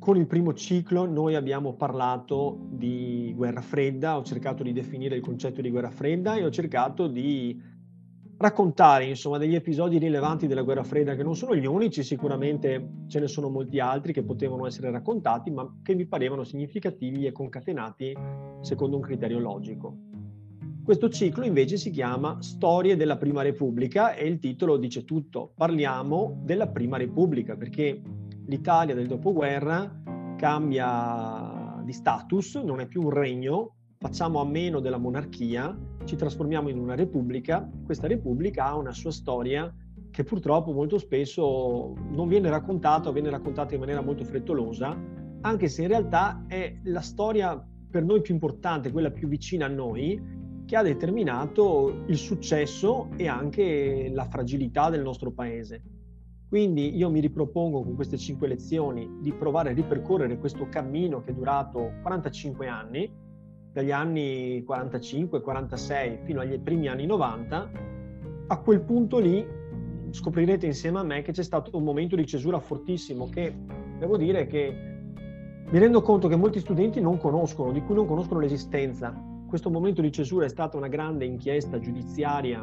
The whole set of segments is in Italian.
Con il primo ciclo noi abbiamo parlato di guerra fredda, ho cercato di definire il concetto di guerra fredda e ho cercato di raccontare, insomma, degli episodi rilevanti della guerra fredda, che non sono gli unici, sicuramente ce ne sono molti altri che potevano essere raccontati, ma che mi parevano significativi e concatenati secondo un criterio logico. Questo ciclo invece si chiama Storie della Prima Repubblica e il titolo dice tutto. Parliamo della Prima Repubblica perché l'Italia del dopoguerra cambia di status, non è più un regno, facciamo a meno della monarchia, ci trasformiamo in una repubblica. Questa repubblica ha una sua storia che purtroppo molto spesso non viene raccontata o viene raccontata in maniera molto frettolosa, anche se in realtà è la storia per noi più importante, quella più vicina a noi, che ha determinato il successo e anche la fragilità del nostro paese. Quindi io mi ripropongo con queste 5 lezioni di provare a ripercorrere questo cammino che è durato 45 anni, dagli anni 45-46 fino agli primi anni 90. A quel punto lì scoprirete insieme a me che c'è stato un momento di cesura fortissimo che devo dire che mi rendo conto che molti studenti non conoscono, di cui non conoscono l'esistenza. Questo momento di cesura è stata una grande inchiesta giudiziaria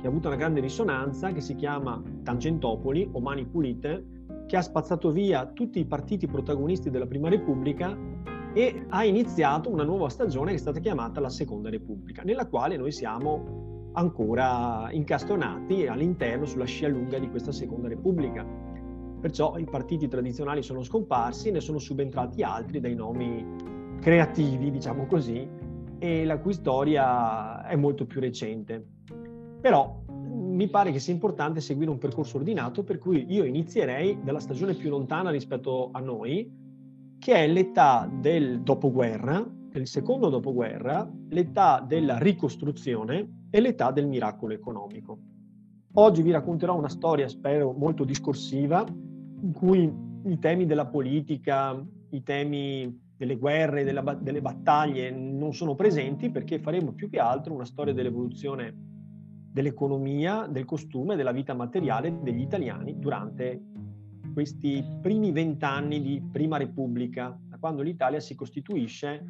che ha avuto una grande risonanza, che si chiama Tangentopoli o Mani Pulite, che ha spazzato via tutti i partiti protagonisti della Prima Repubblica e ha iniziato una nuova stagione che è stata chiamata la Seconda Repubblica, nella quale noi siamo ancora incastonati all'interno sulla scia lunga di questa Seconda Repubblica. Perciò i partiti tradizionali sono scomparsi e ne sono subentrati altri dai nomi creativi, diciamo così, e la cui storia è molto più recente. Però mi pare che sia importante seguire un percorso ordinato, per cui io inizierei dalla stagione più lontana rispetto a noi, che è l'età del dopoguerra, del secondo dopoguerra, l'età della ricostruzione e l'età del miracolo economico. Oggi vi racconterò una storia, spero, molto discorsiva, in cui i temi della politica, i temi delle guerre, delle battaglie non sono presenti, perché faremo più che altro una storia dell'evoluzione dell'economia, del costume, della vita materiale degli italiani durante questi primi 20 anni di Prima Repubblica, da quando l'Italia si costituisce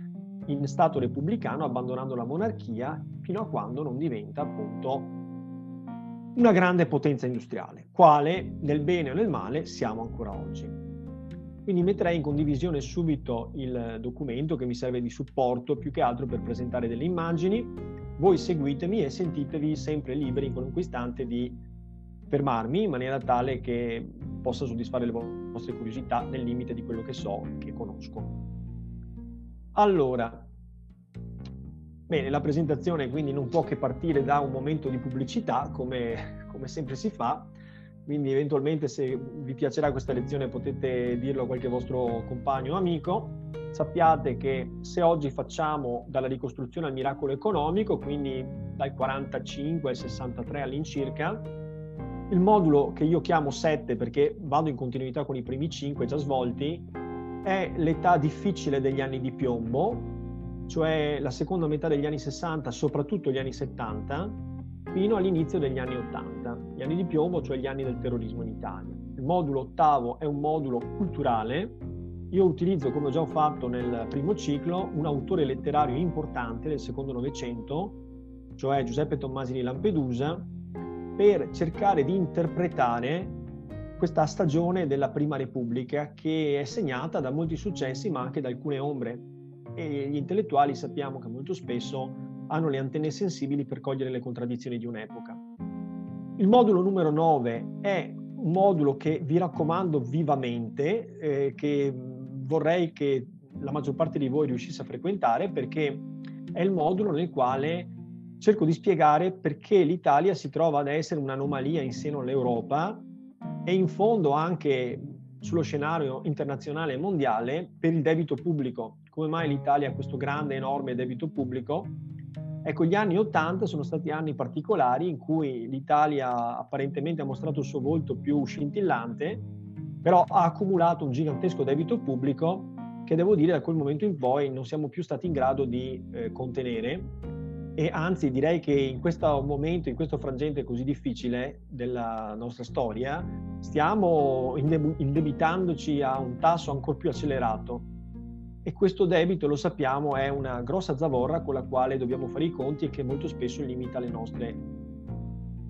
in Stato repubblicano abbandonando la monarchia fino a quando non diventa appunto una grande potenza industriale, quale nel bene o nel male siamo ancora oggi. Quindi metterei in condivisione subito il documento che mi serve di supporto più che altro per presentare delle immagini. Voi seguitemi e sentitevi sempre liberi in qualunque istante di fermarmi in maniera tale che possa soddisfare le vostre curiosità nel limite di quello che so, che conosco. Allora, bene, la presentazione quindi non può che partire da un momento di pubblicità, come sempre si fa, quindi eventualmente se vi piacerà questa lezione potete dirlo a qualche vostro compagno o amico. Sappiate che se oggi facciamo dalla ricostruzione al miracolo economico, quindi dal 45 al 63 all'incirca, il modulo che io chiamo 7, perché vado in continuità con i primi 5 già svolti, è l'età difficile degli anni di piombo, cioè la seconda metà degli anni 60, soprattutto gli anni 70, fino all'inizio degli anni 80, gli anni di piombo, cioè gli anni del terrorismo in Italia. Il modulo ottavo è un modulo culturale. Io utilizzo, come ho già fatto nel primo ciclo, un autore letterario importante del secondo Novecento, cioè Giuseppe Tomasi di Lampedusa, per cercare di interpretare questa stagione della Prima Repubblica, che è segnata da molti successi ma anche da alcune ombre. E gli intellettuali sappiamo che molto spesso hanno le antenne sensibili per cogliere le contraddizioni di un'epoca. Il modulo numero 9 è un modulo che vi raccomando vivamente, che vorrei che la maggior parte di voi riuscisse a frequentare, perché è il modulo nel quale cerco di spiegare perché l'Italia si trova ad essere un'anomalia in seno all'Europa e in fondo anche sullo scenario internazionale e mondiale per il debito pubblico. Come mai l'Italia ha questo grande, enorme debito pubblico? Ecco, gli anni 80 sono stati anni particolari in cui l'Italia apparentemente ha mostrato il suo volto più scintillante, però ha accumulato un gigantesco debito pubblico che, devo dire, da quel momento in poi non siamo più stati in grado di contenere, E anzi, direi che in questo momento, in questo frangente così difficile della nostra storia, stiamo indebitandoci a un tasso ancora più accelerato, e questo debito, lo sappiamo, è una grossa zavorra con la quale dobbiamo fare i conti e che molto spesso limita le nostre,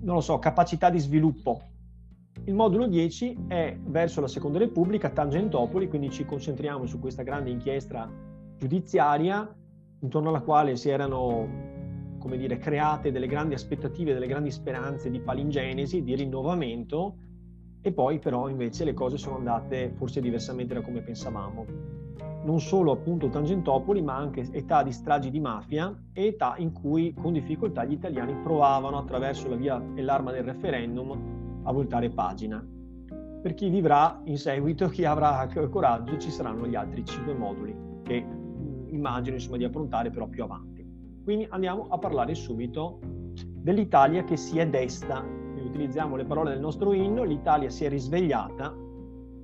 non lo so, capacità di sviluppo. Il modulo 10 è verso la Seconda Repubblica, Tangentopoli, quindi ci concentriamo su questa grande inchiesta giudiziaria intorno alla quale si erano, come dire, create delle grandi aspettative, delle grandi speranze di palingenesi, di rinnovamento, e poi però invece le cose sono andate forse diversamente da come pensavamo. Non solo appunto Tangentopoli, ma anche età di stragi di mafia e età in cui con difficoltà gli italiani provavano attraverso la via e l'arma del referendum a voltare pagina. Per chi vivrà in seguito, chi avrà coraggio, ci saranno gli altri 5 moduli che immagino insomma di affrontare però più avanti. Quindi andiamo a parlare subito dell'Italia che si è desta. Utilizziamo le parole del nostro inno, l'Italia si è risvegliata.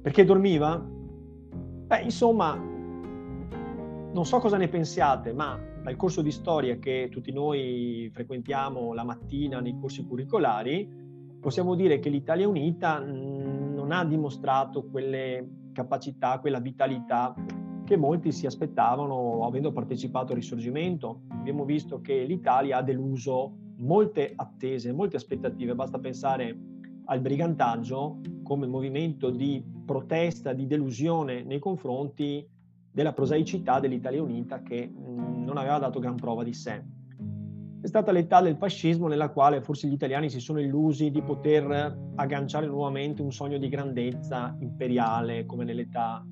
Perché dormiva? Beh, insomma, non so cosa ne pensiate, ma dal corso di storia che tutti noi frequentiamo la mattina nei corsi curricolari, possiamo dire che l'Italia unita non ha dimostrato quelle capacità, quella vitalità che molti si aspettavano avendo partecipato al Risorgimento. Abbiamo visto che l'Italia ha deluso molte attese, molte aspettative. Basta pensare al brigantaggio come movimento di protesta, di delusione nei confronti della prosaicità dell'Italia unita, che non aveva dato gran prova di sé. È stata l'età del fascismo nella quale forse gli italiani si sono illusi di poter agganciare nuovamente un sogno di grandezza imperiale come nell'età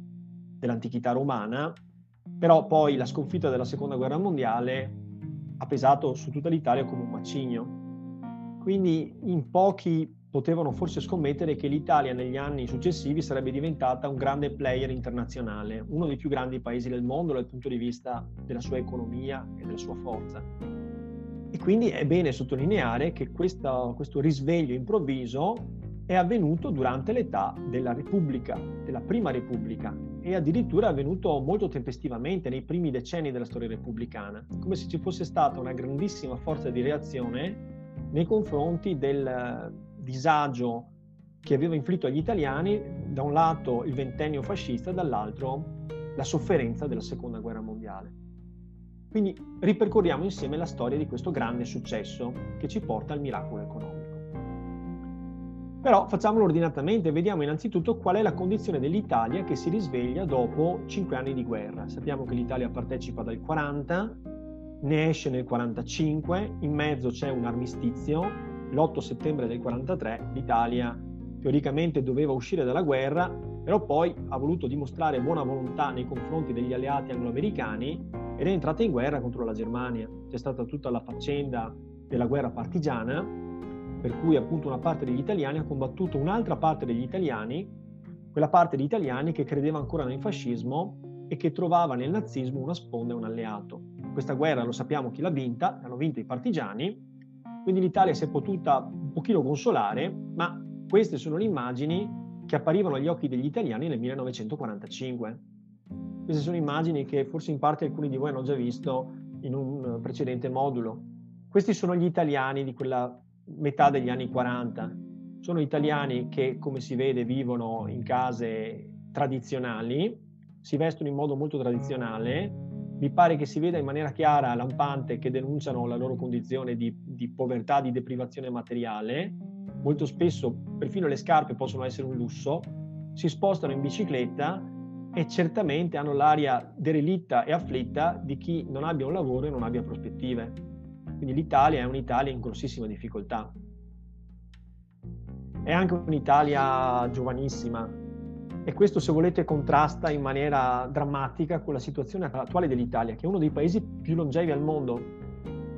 dell'antichità romana, però poi la sconfitta della Seconda Guerra Mondiale ha pesato su tutta l'Italia come un macigno. Quindi in pochi potevano forse scommettere che l'Italia negli anni successivi sarebbe diventata un grande player internazionale, uno dei più grandi paesi del mondo dal punto di vista della sua economia e della sua forza. E quindi è bene sottolineare che questo risveglio improvviso è avvenuto durante l'età della Repubblica, della Prima Repubblica, e addirittura è avvenuto molto tempestivamente nei primi decenni della storia repubblicana, come se ci fosse stata una grandissima forza di reazione nei confronti del disagio che aveva inflitto agli italiani, da un lato il ventennio fascista, dall'altro la sofferenza della Seconda Guerra Mondiale. Quindi ripercorriamo insieme la storia di questo grande successo che ci porta al miracolo economico. Però facciamolo ordinatamente, vediamo innanzitutto qual è la condizione dell'Italia che si risveglia dopo 5 anni di guerra. Sappiamo che l'Italia partecipa dal 40, ne esce nel 45, in mezzo c'è un armistizio, l'8 settembre del 43 l'Italia teoricamente doveva uscire dalla guerra, però poi ha voluto dimostrare buona volontà nei confronti degli alleati angloamericani ed è entrata in guerra contro la Germania. C'è stata tutta la faccenda della guerra partigiana, per cui appunto una parte degli italiani ha combattuto un'altra parte degli italiani, quella parte di italiani che credeva ancora nel fascismo e che trovava nel nazismo una sponda e un alleato. Questa guerra lo sappiamo chi l'ha vinta, l'hanno vinta i partigiani, quindi l'Italia si è potuta un pochino consolare, ma queste sono le immagini che apparivano agli occhi degli italiani nel 1945. Queste sono immagini che forse in parte alcuni di voi hanno già visto in un precedente modulo. Questi sono gli italiani di quella metà degli anni 40, sono italiani che, come si vede, vivono in case tradizionali, si vestono in modo molto tradizionale, mi pare che si veda in maniera chiara, lampante, che denunciano la loro condizione di povertà, di deprivazione materiale, molto spesso perfino le scarpe possono essere un lusso, si spostano in bicicletta e certamente hanno l'aria derelitta e afflitta di chi non abbia un lavoro e non abbia prospettive. Quindi l'Italia è un'Italia in grossissima difficoltà. È anche un'Italia giovanissima e questo, se volete, contrasta in maniera drammatica con la situazione attuale dell'Italia, che è uno dei paesi più longevi al mondo.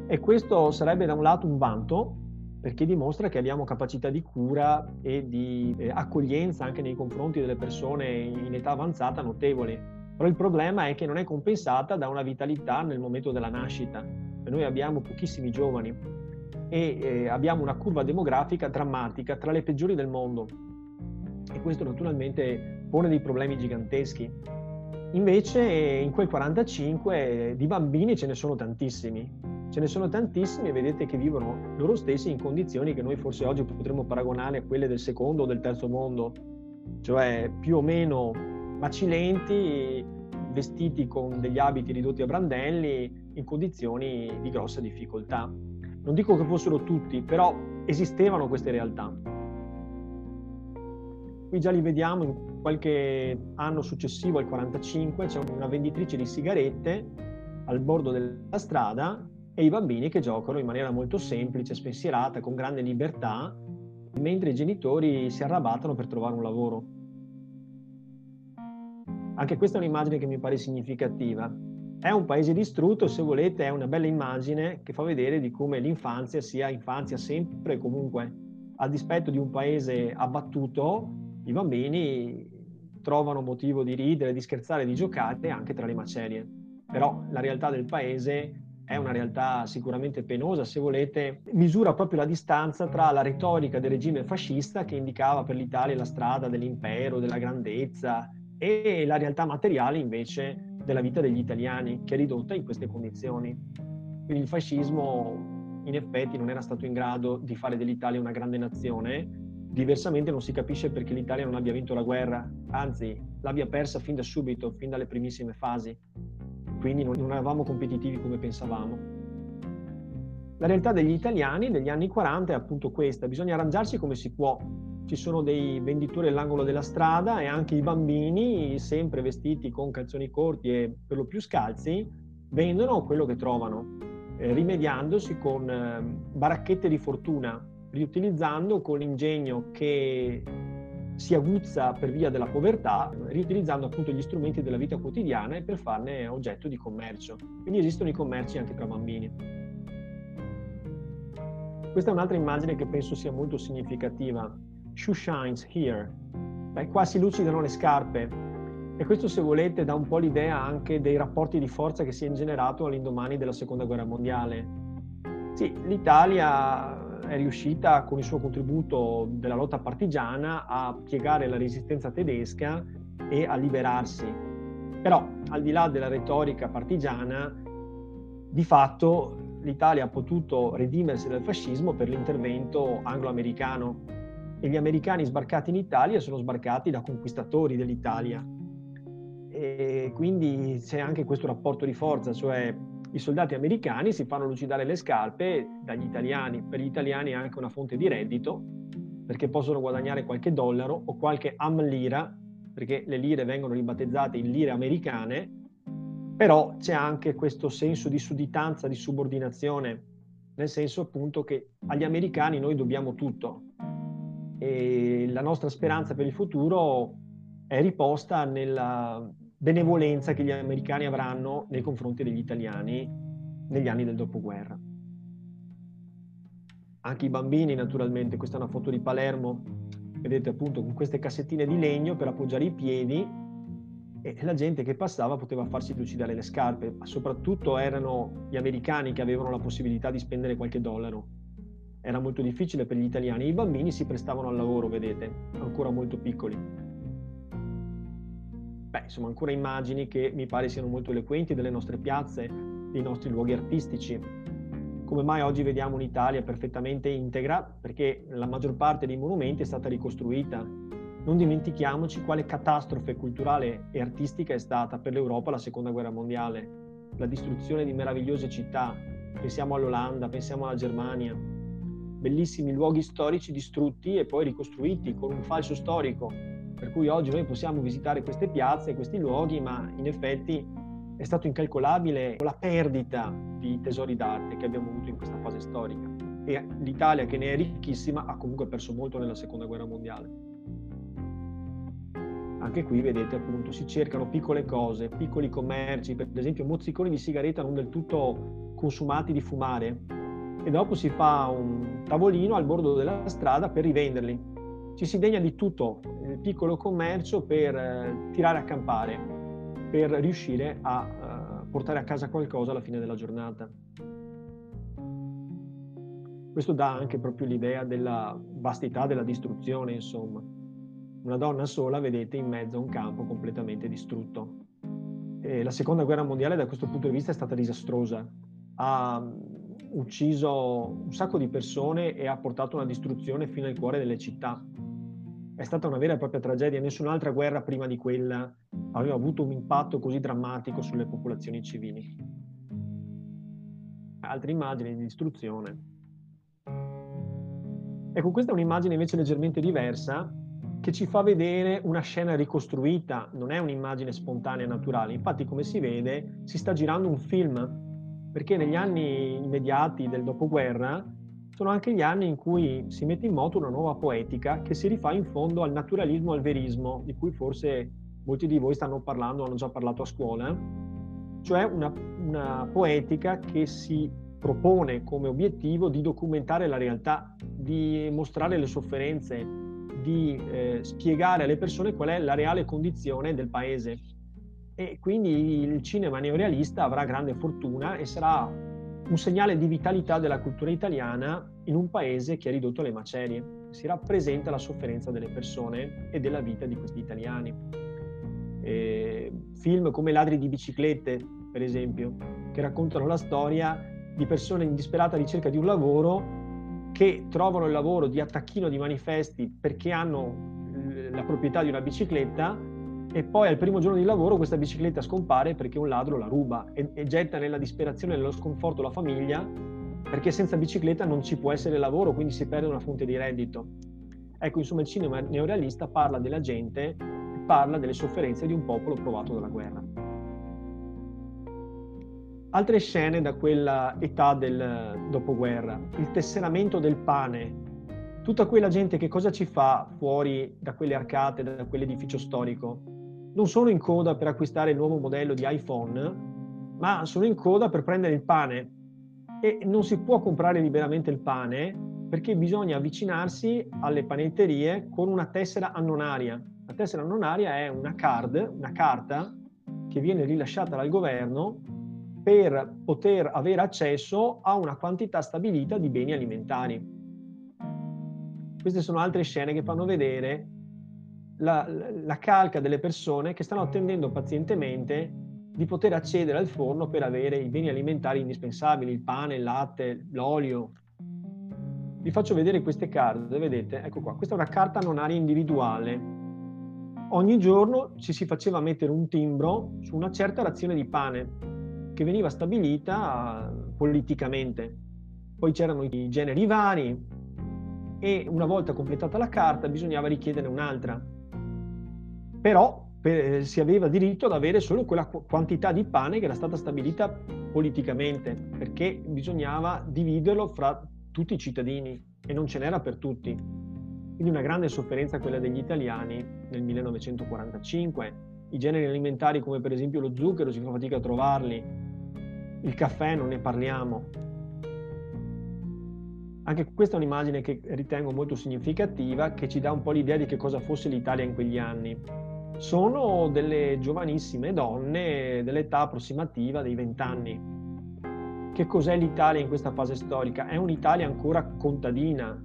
E questo sarebbe da un lato un vanto, perché dimostra che abbiamo capacità di cura e di accoglienza anche nei confronti delle persone in età avanzata notevoli. Però il problema è che non è compensata da una vitalità nel momento della nascita. Noi abbiamo pochissimi giovani e abbiamo una curva demografica drammatica, tra le peggiori del mondo, e questo naturalmente pone dei problemi giganteschi. Invece in quel 45 di bambini ce ne sono tantissimi, Ce ne sono tantissimi e vedete che vivono loro stessi in condizioni che noi forse oggi potremmo paragonare a quelle del secondo o del terzo mondo, cioè più o meno macilenti, vestiti con degli abiti ridotti a brandelli, in condizioni di grossa difficoltà. Non dico che fossero tutti, però esistevano queste realtà. Qui già li vediamo, in qualche anno successivo al 45 c'è una venditrice di sigarette al bordo della strada e i bambini che giocano in maniera molto semplice, spensierata, con grande libertà, mentre i genitori si arrabattano per trovare un lavoro. Anche questa è un'immagine che mi pare significativa. È un paese distrutto, se volete, è una bella immagine che fa vedere di come l'infanzia sia infanzia sempre e comunque. A dispetto di un paese abbattuto, i bambini trovano motivo di ridere, di scherzare, di giocare anche tra le macerie. Però la realtà del paese è una realtà sicuramente penosa, se volete, misura proprio la distanza tra la retorica del regime fascista, che indicava per l'Italia la strada dell'impero, della grandezza, e la realtà materiale invece della vita degli italiani, che è ridotta in queste condizioni. Quindi il fascismo in effetti non era stato in grado di fare dell'Italia una grande nazione, diversamente non si capisce perché l'Italia non abbia vinto la guerra, anzi l'abbia persa fin da subito, fin dalle primissime fasi. Quindi non eravamo competitivi come pensavamo. La realtà degli italiani negli anni 40 è appunto questa, bisogna arrangiarsi come si può. Ci sono dei venditori all'angolo della strada e anche i bambini, sempre vestiti con calzoni corti e per lo più scalzi, vendono quello che trovano, rimediandosi con baracchette di fortuna, riutilizzando con l'ingegno che si aguzza per via della povertà, riutilizzando appunto gli strumenti della vita quotidiana e per farne oggetto di commercio. Quindi esistono i commerci anche tra bambini. Questa è un'altra immagine che penso sia molto significativa. Shoe shines here. Beh, qua si lucidano le scarpe e questo, se volete, dà un po' l'idea anche dei rapporti di forza che si è generato all'indomani della Seconda Guerra Mondiale. Sì, l'Italia è riuscita con il suo contributo della lotta partigiana a piegare la resistenza tedesca e a liberarsi. Però, al di là della retorica partigiana, di fatto l'Italia ha potuto redimersi dal fascismo per l'intervento anglo-americano e gli americani sbarcati in Italia sono sbarcati da conquistatori dell'Italia. E quindi c'è anche questo rapporto di forza, cioè i soldati americani si fanno lucidare le scarpe dagli italiani, per gli italiani è anche una fonte di reddito, perché possono guadagnare qualche dollaro o qualche lira, perché le lire vengono ribattezzate in lire americane, però c'è anche questo senso di sudditanza, di subordinazione, nel senso appunto che agli americani noi dobbiamo tutto e la nostra speranza per il futuro è riposta nella benevolenza che gli americani avranno nei confronti degli italiani negli anni del dopoguerra. Anche i bambini, naturalmente. Questa è una foto di Palermo, vedete appunto con queste cassettine di legno per appoggiare i piedi, e la gente che passava poteva farsi lucidare le scarpe, ma soprattutto erano gli americani che avevano la possibilità di spendere qualche dollaro. Era molto difficile per gli italiani, i bambini si prestavano al lavoro, vedete, ancora molto piccoli. Beh, insomma, ancora immagini che mi pare siano molto eloquenti delle nostre piazze, dei nostri luoghi artistici. Come mai oggi vediamo un'Italia perfettamente integra? Perché la maggior parte dei monumenti è stata ricostruita. Non dimentichiamoci quale catastrofe culturale e artistica è stata per l'Europa la Seconda Guerra Mondiale. La distruzione di meravigliose città, pensiamo all'Olanda, pensiamo alla Germania. Bellissimi luoghi storici distrutti e poi ricostruiti con un falso storico. Per cui oggi noi possiamo visitare queste piazze, questi luoghi, ma in effetti è stato incalcolabile la perdita di tesori d'arte che abbiamo avuto in questa fase storica. E l'Italia, che ne è ricchissima, ha comunque perso molto nella Seconda Guerra Mondiale. Anche qui, vedete, appunto, si cercano piccole cose, piccoli commerci, per esempio mozziconi di sigaretta non del tutto consumati di fumare, e dopo si fa un tavolino al bordo della strada per rivenderli. Ci si degna di tutto il piccolo commercio per tirare a campare, per riuscire a portare a casa qualcosa alla fine della giornata. Questo dà anche proprio l'idea della vastità della distruzione, insomma. Una donna sola, vedete, in mezzo a un campo completamente distrutto. E la Seconda Guerra Mondiale da questo punto di vista è stata disastrosa. Ha ucciso un sacco di persone e ha portato una distruzione fino al cuore delle città. È stata una vera e propria tragedia, nessun'altra guerra prima di quella aveva avuto un impatto così drammatico sulle popolazioni civili. Altre immagini di distruzione. Ecco, questa è un'immagine invece leggermente diversa che ci fa vedere una scena ricostruita, non è un'immagine spontanea e naturale. Infatti, come si vede, si sta girando un film, perché negli anni immediati del dopoguerra sono anche gli anni in cui si mette in moto una nuova poetica che si rifà in fondo al naturalismo e al verismo, di cui forse molti di voi stanno parlando, hanno già parlato a scuola, cioè una poetica che si propone come obiettivo di documentare la realtà, di mostrare le sofferenze, di spiegare alle persone qual è la reale condizione del paese. E quindi il cinema neorealista avrà grande fortuna e sarà un segnale di vitalità della cultura italiana in un paese che è ridotto alle macerie. Si rappresenta la sofferenza delle persone e della vita di questi italiani. Film come Ladri di biciclette, per esempio, che raccontano la storia di persone in disperata ricerca di un lavoro che trovano il lavoro di attacchino di manifesti perché hanno la proprietà di una bicicletta e poi al primo giorno di lavoro questa bicicletta scompare perché un ladro la ruba e getta nella disperazione e nello sconforto la famiglia, perché senza bicicletta non ci può essere lavoro, quindi si perde una fonte di reddito. Ecco, insomma, il cinema neorealista parla della gente, parla delle sofferenze di un popolo provato dalla guerra. Altre scene da quella età del dopoguerra, il tesseramento del pane, tutta quella gente che cosa ci fa fuori da quelle arcate, da quell'edificio storico? Non sono in coda per acquistare il nuovo modello di iPhone, ma sono in coda per prendere il pane, e non si può comprare liberamente il pane perché bisogna avvicinarsi alle panetterie con una tessera annonaria. La tessera annonaria è una card, una carta che viene rilasciata dal governo per poter avere accesso a una quantità stabilita di beni alimentari. Queste sono altre scene che fanno vedere la calca delle persone che stanno attendendo pazientemente di poter accedere al forno per avere i beni alimentari indispensabili, il pane, il latte, l'olio. Vi faccio vedere queste carte, vedete? Ecco qua, questa è una carta annonaria individuale. Ogni giorno ci si faceva mettere un timbro su una certa razione di pane che veniva stabilita politicamente. Poi c'erano i generi vari e una volta completata la carta bisognava richiedere un'altra. Però si aveva diritto ad avere solo quella quantità di pane che era stata stabilita politicamente, perché bisognava dividerlo fra tutti i cittadini e non ce n'era per tutti. Quindi una grande sofferenza quella degli italiani nel 1945. I generi alimentari come per esempio lo zucchero si fa fatica a trovarli. Il caffè non ne parliamo. Anche questa è un'immagine che ritengo molto significativa, che ci dà un po' l'idea di che cosa fosse l'Italia in quegli anni. Sono delle giovanissime donne dell'età approssimativa dei 20 anni. Che cos'è l'Italia in questa fase storica? È un'Italia ancora contadina.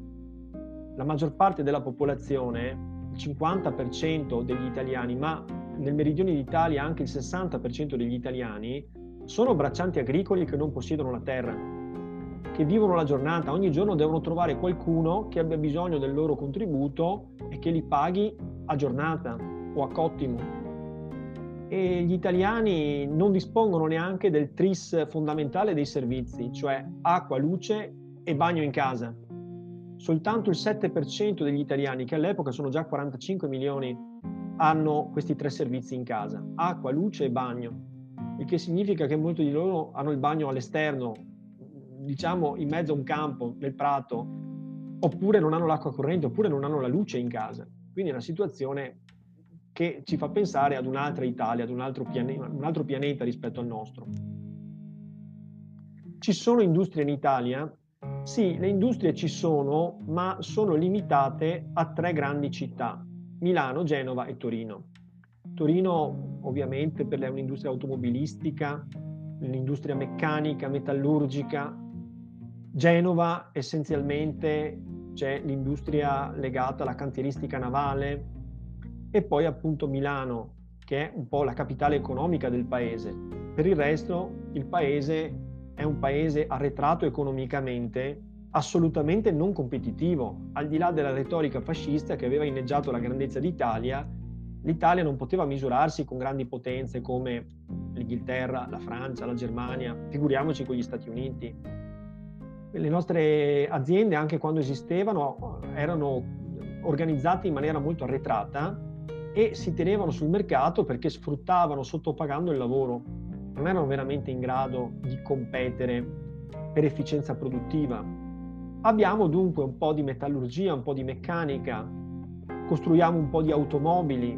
La maggior parte della popolazione, il 50% degli italiani, ma nel meridione d'Italia anche il 60% degli italiani, sono braccianti agricoli che non possiedono la terra, che vivono la giornata, ogni giorno devono trovare qualcuno che abbia bisogno del loro contributo e che li paghi a giornata o a cottimo. E gli italiani non dispongono neanche del tris fondamentale dei servizi, cioè acqua, luce e bagno in casa. Soltanto il 7% degli italiani, che all'epoca sono già 45 milioni, hanno questi tre servizi in casa: acqua, luce e bagno, il che significa che molti di loro hanno il bagno all'esterno, diciamo in mezzo a un campo, nel prato, oppure non hanno l'acqua corrente, oppure non hanno la luce in casa. Quindi è una situazione che ci fa pensare ad un'altra Italia, ad un altro pianeta rispetto al nostro. Ci sono industrie in Italia? Sì, le industrie ci sono, ma sono limitate a tre grandi città: Milano, Genova e Torino. Torino ovviamente per l'industria automobilistica, l'industria meccanica, metallurgica. Genova essenzialmente c'è l'industria legata alla cantieristica navale, e poi appunto Milano, che è un po' la capitale economica del paese. Per il resto il paese è un paese arretrato economicamente, assolutamente non competitivo. Al di là della retorica fascista che aveva inneggiato la grandezza d'Italia, l'Italia non poteva misurarsi con grandi potenze come l'Inghilterra, la Francia, la Germania, figuriamoci con gli Stati Uniti. Le nostre aziende, anche quando esistevano, erano organizzate in maniera molto arretrata e si tenevano sul mercato perché sfruttavano, sottopagando il lavoro. Non erano veramente in grado di competere per efficienza produttiva. Abbiamo dunque un po' di metallurgia, un po' di meccanica, costruiamo un po' di automobili,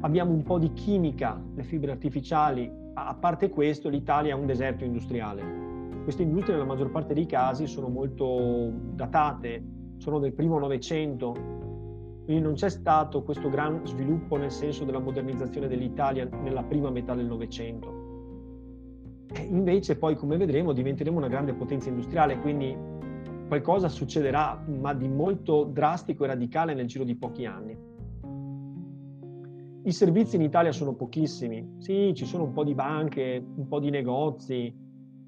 abbiamo un po' di chimica, le fibre artificiali. A parte questo, l'Italia è un deserto industriale. Queste industrie nella maggior parte dei casi sono molto datate, sono del primo Novecento, quindi non c'è stato questo gran sviluppo nel senso della modernizzazione dell'Italia nella prima metà del Novecento. Invece poi, come vedremo, diventeremo una grande potenza industriale, quindi qualcosa succederà, ma di molto drastico e radicale nel giro di pochi anni. I servizi in Italia sono pochissimi. Sì, ci sono un po' di banche, un po' di negozi,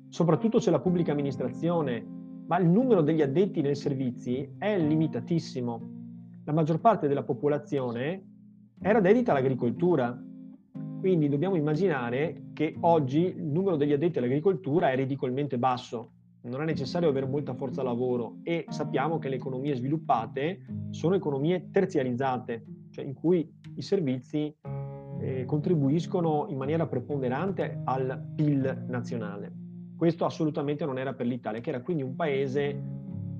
soprattutto c'è la pubblica amministrazione, ma il numero degli addetti nei servizi è limitatissimo. La maggior parte della popolazione era dedita all'agricoltura, quindi dobbiamo immaginare che oggi il numero degli addetti all'agricoltura è ridicolmente basso. Non è necessario avere molta forza lavoro e sappiamo che le economie sviluppate sono economie terziarizzate, cioè in cui i servizi contribuiscono in maniera preponderante al PIL nazionale. Questo assolutamente non era per l'Italia, che era quindi un paese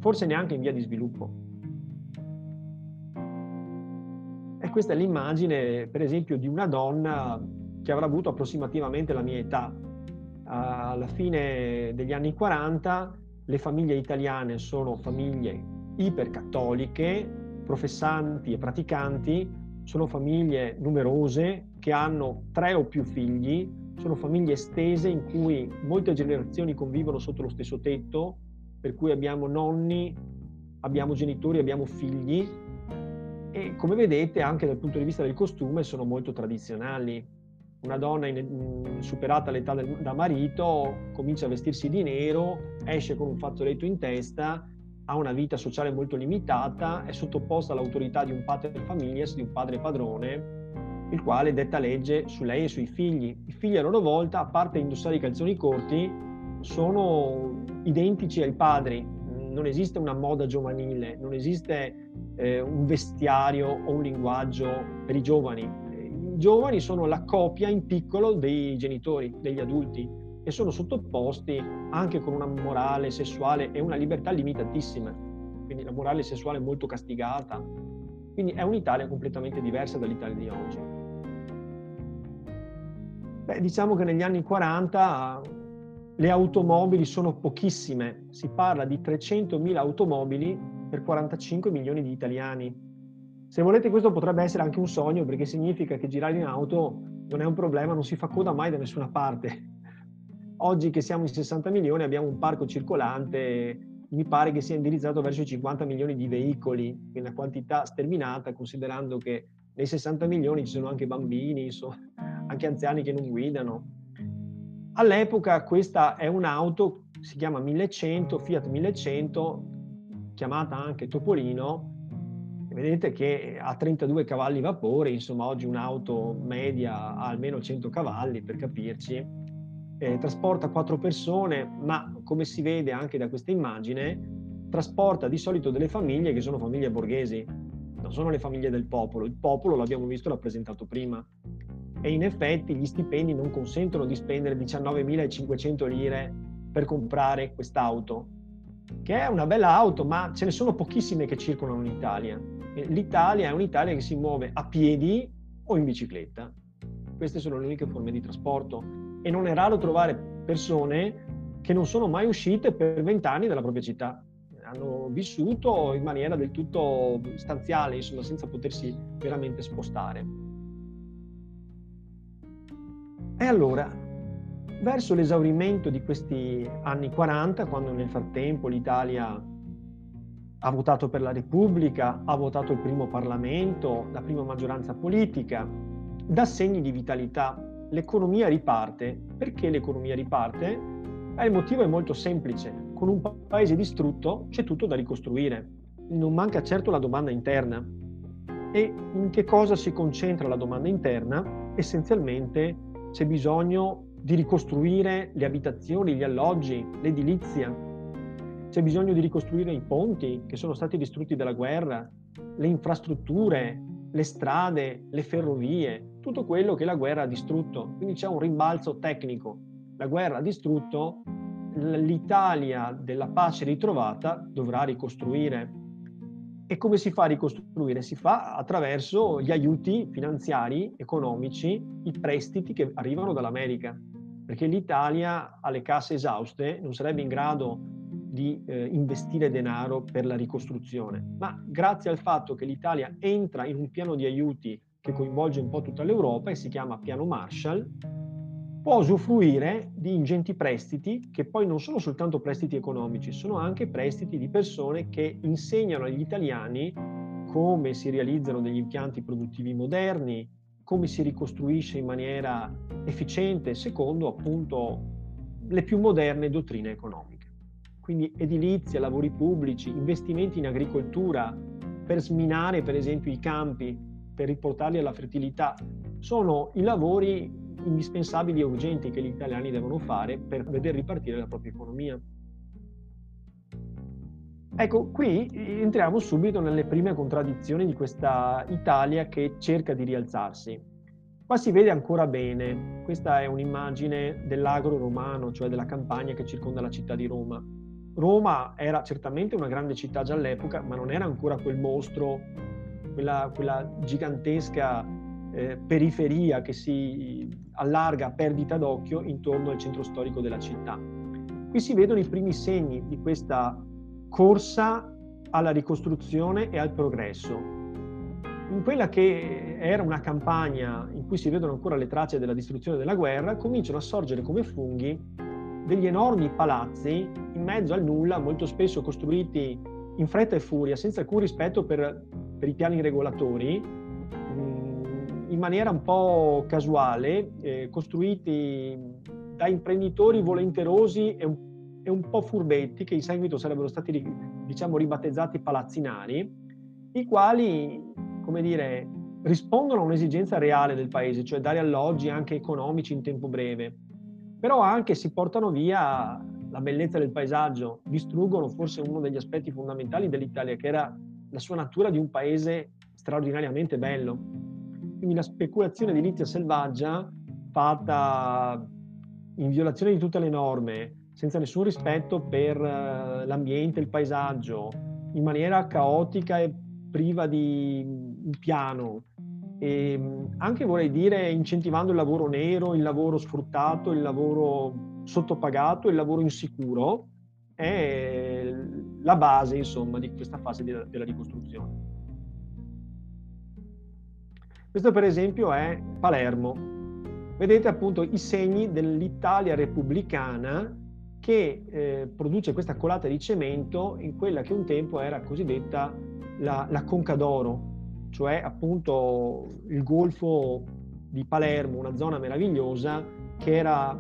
forse neanche in via di sviluppo. E questa è l'immagine, per esempio, di una donna che avrà avuto approssimativamente la mia età. Alla fine degli anni 40 le famiglie italiane sono famiglie ipercattoliche, professanti e praticanti, sono famiglie numerose che hanno 3 o più figli, sono famiglie estese in cui molte generazioni convivono sotto lo stesso tetto, per cui abbiamo nonni, abbiamo genitori, abbiamo figli, e come vedete anche dal punto di vista del costume sono molto tradizionali. Una donna superata l'età da marito comincia a vestirsi di nero, esce con un fazzoletto in testa, ha una vita sociale molto limitata, è sottoposta all'autorità di un pater familias, di un padre padrone, il quale detta legge su lei e sui figli. I figli a loro volta, a parte indossare i calzoni corti, sono identici ai padri. Non esiste una moda giovanile, non esiste un vestiario o un linguaggio per i giovani. I giovani sono la copia in piccolo dei genitori, degli adulti, e sono sottoposti anche con una morale sessuale e una libertà limitatissima, quindi la morale sessuale è molto castigata. Quindi è un'Italia completamente diversa dall'Italia di oggi. Beh, diciamo che negli anni 40 le automobili sono pochissime, si parla di 300.000 automobili per 45 milioni di italiani. Se volete, questo potrebbe essere anche un sogno, perché significa che girare in auto non è un problema, non si fa coda mai da nessuna parte. Oggi che siamo in 60 milioni abbiamo un parco circolante, mi pare che sia indirizzato verso i 50 milioni di veicoli, quindi una quantità sterminata, considerando che nei 60 milioni ci sono anche bambini, anche anziani che non guidano. All'epoca questa è un'auto, si chiama 1100, Fiat 1100, chiamata anche Topolino. Vedete che ha 32 cavalli vapore, insomma oggi un'auto media ha almeno 100 cavalli, per capirci, trasporta 4 persone, ma come si vede anche da questa immagine, trasporta di solito delle famiglie che sono famiglie borghesi, non sono le famiglie del popolo. Il popolo l'abbiamo visto rappresentato prima, e in effetti gli stipendi non consentono di spendere 19.500 lire per comprare quest'auto, che è una bella auto, ma ce ne sono pochissime che circolano in Italia. L'Italia è un'Italia che si muove a piedi o in bicicletta. Queste sono le uniche forme di trasporto e non è raro trovare persone che non sono mai uscite per 20 anni dalla propria città. Hanno vissuto in maniera del tutto stanziale, insomma, senza potersi veramente spostare. E allora, verso l'esaurimento di questi anni 40, quando nel frattempo l'Italia ha votato per la Repubblica, ha votato il primo Parlamento, la prima maggioranza politica, dà segni di vitalità. L'economia riparte. Perché l'economia riparte? Il motivo è molto semplice: con un paese distrutto c'è tutto da ricostruire, non manca certo la domanda interna. E in che cosa si concentra la domanda interna? Essenzialmente c'è bisogno di ricostruire le abitazioni, gli alloggi, l'edilizia, c'è bisogno di ricostruire i ponti che sono stati distrutti dalla guerra, le infrastrutture, le strade, le ferrovie, tutto quello che la guerra ha distrutto. Quindi c'è un rimbalzo tecnico. La guerra ha distrutto, l'Italia della pace ritrovata dovrà ricostruire. E come si fa a ricostruire? Si fa attraverso gli aiuti finanziari, economici, i prestiti che arrivano dall'America, perché l'Italia ha le casse esauste, non sarebbe in grado di investire denaro per la ricostruzione. Ma grazie al fatto che l'Italia entra in un piano di aiuti che coinvolge un po' tutta l'Europa e si chiama Piano Marshall, può usufruire di ingenti prestiti che poi non sono soltanto prestiti economici, sono anche prestiti di persone che insegnano agli italiani come si realizzano degli impianti produttivi moderni, come si ricostruisce in maniera efficiente secondo appunto le più moderne dottrine economiche. Quindi edilizia, lavori pubblici, investimenti in agricoltura per sminare per esempio i campi, per riportarli alla fertilità, sono i lavori indispensabili e urgenti che gli italiani devono fare per veder ripartire la propria economia. Ecco, qui entriamo subito nelle prime contraddizioni di questa Italia che cerca di rialzarsi. Qua si vede ancora bene, questa è un'immagine dell'agro romano, cioè della campagna che circonda la città di Roma. Roma era certamente una grande città già all'epoca, ma non era ancora quel mostro, quella gigantesca periferia che si allarga a perdita d'occhio intorno al centro storico della città. Qui si vedono i primi segni di questa corsa alla ricostruzione e al progresso. In quella che era una campagna in cui si vedono ancora le tracce della distruzione della guerra, cominciano a sorgere come funghi degli enormi palazzi in mezzo al nulla, molto spesso costruiti in fretta e furia, senza alcun rispetto per i piani regolatori, in maniera un po' casuale, costruiti da imprenditori volenterosi e un po' furbetti, che in seguito sarebbero stati, diciamo, ribattezzati palazzinari, i quali, come dire, rispondono a un'esigenza reale del paese, cioè dare alloggi anche economici in tempo breve, però anche si portano via la bellezza del paesaggio, distruggono forse uno degli aspetti fondamentali dell'Italia, che era la sua natura di un paese straordinariamente bello. Quindi la speculazione edilizia selvaggia, fatta in violazione di tutte le norme, senza nessun rispetto per l'ambiente, il paesaggio, in maniera caotica e priva di piano, e anche, vorrei dire, incentivando il lavoro nero, il lavoro sfruttato, il lavoro sottopagato, il lavoro insicuro, è la base, insomma, di questa fase della ricostruzione. Questo per esempio è Palermo. Vedete appunto i segni dell'Italia repubblicana che produce questa colata di cemento in quella che un tempo era cosiddetta la Conca d'Oro, cioè appunto il Golfo di Palermo, una zona meravigliosa che era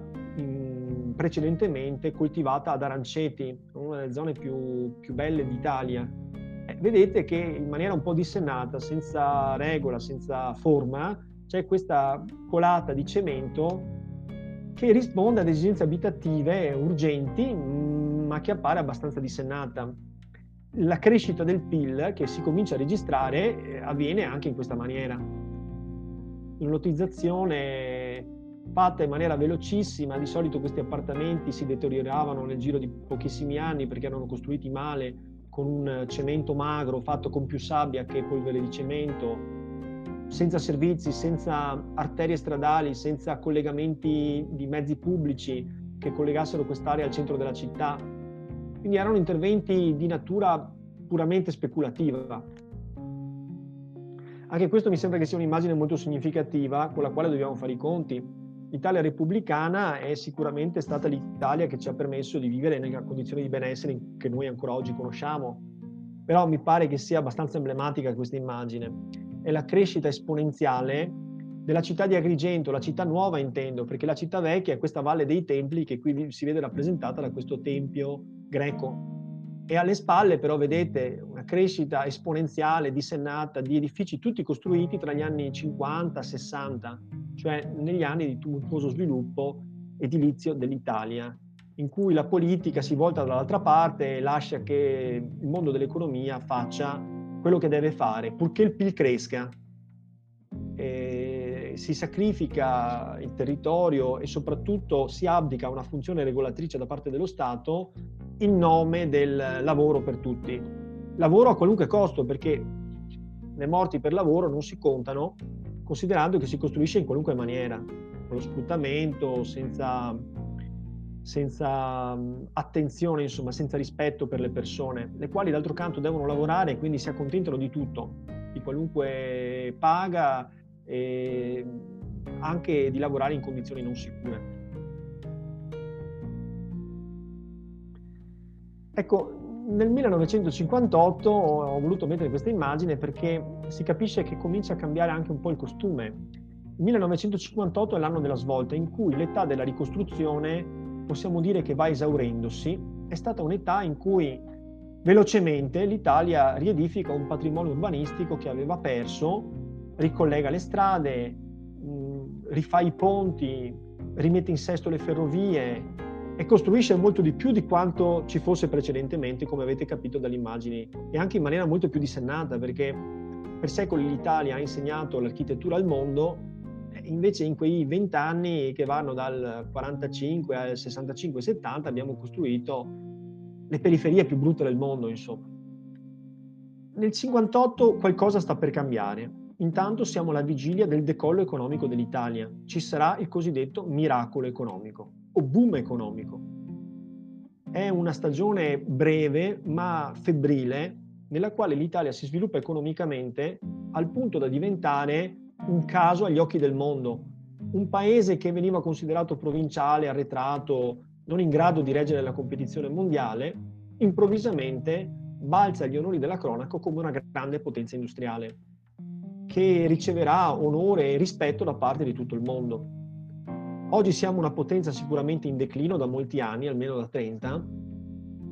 precedentemente coltivata ad aranceti, una delle zone più belle d'Italia. Vedete che in maniera un po' dissennata, senza regola, senza forma, c'è questa colata di cemento che risponde ad esigenze abitative urgenti, ma che appare abbastanza dissennata. La crescita del PIL che si comincia a registrare avviene anche in questa maniera. La lottizzazione fatta in maniera velocissima, di solito questi appartamenti si deterioravano nel giro di pochissimi anni perché erano costruiti male, con un cemento magro fatto con più sabbia che polvere di cemento, senza servizi, senza arterie stradali, senza collegamenti di mezzi pubblici che collegassero quest'area al centro della città. Quindi erano interventi di natura puramente speculativa. Anche questo mi sembra che sia un'immagine molto significativa con la quale dobbiamo fare i conti. L'Italia repubblicana è sicuramente stata l'Italia che ci ha permesso di vivere nella condizione di benessere che noi ancora oggi conosciamo, però mi pare che sia abbastanza emblematica questa immagine. È la crescita esponenziale della città di Agrigento, la città nuova intendo, perché la città vecchia è questa Valle dei Templi che qui si vede rappresentata da questo tempio greco. E alle spalle però vedete una crescita esponenziale, dissennata, di edifici tutti costruiti tra gli anni 50 e 60, cioè negli anni di tumultuoso sviluppo edilizio dell'Italia, in cui la politica si volta dall'altra parte e lascia che il mondo dell'economia faccia quello che deve fare, purché il PIL cresca. E si sacrifica il territorio e soprattutto si abdica una funzione regolatrice da parte dello Stato in nome del lavoro per tutti. Lavoro a qualunque costo, perché le morti per lavoro non si contano, considerando che si costruisce in qualunque maniera, con lo sfruttamento, senza attenzione, insomma, senza rispetto per le persone, le quali d'altro canto devono lavorare e quindi si accontentano di tutto, di qualunque paga e anche di lavorare in condizioni non sicure. Ecco, nel 1958 ho voluto mettere questa immagine perché si capisce che comincia a cambiare anche un po' il costume. Il 1958 è l'anno della svolta, in cui l'età della ricostruzione possiamo dire che va esaurendosi. È stata un'età in cui velocemente l'Italia riedifica un patrimonio urbanistico che aveva perso, ricollega le strade, rifà i ponti, rimette in sesto le ferrovie e costruisce molto di più di quanto ci fosse precedentemente, come avete capito dalle immagini, e anche in maniera molto più dissennata, perché per secoli l'Italia ha insegnato l'architettura al mondo. Invece in quei 20 anni che vanno dal 45 al 65-70 abbiamo costruito le periferie più brutte del mondo, insomma. Nel 58 qualcosa sta per cambiare. Intanto siamo alla vigilia del decollo economico dell'Italia. Ci sarà il cosiddetto miracolo economico o boom economico. È una stagione breve ma febbrile nella quale l'Italia si sviluppa economicamente al punto da diventare un caso agli occhi del mondo, un paese che veniva considerato provinciale, arretrato, non in grado di reggere la competizione mondiale, improvvisamente balza agli onori della cronaca come una grande potenza industriale, che riceverà onore e rispetto da parte di tutto il mondo. Oggi siamo una potenza sicuramente in declino da molti anni, almeno da 30,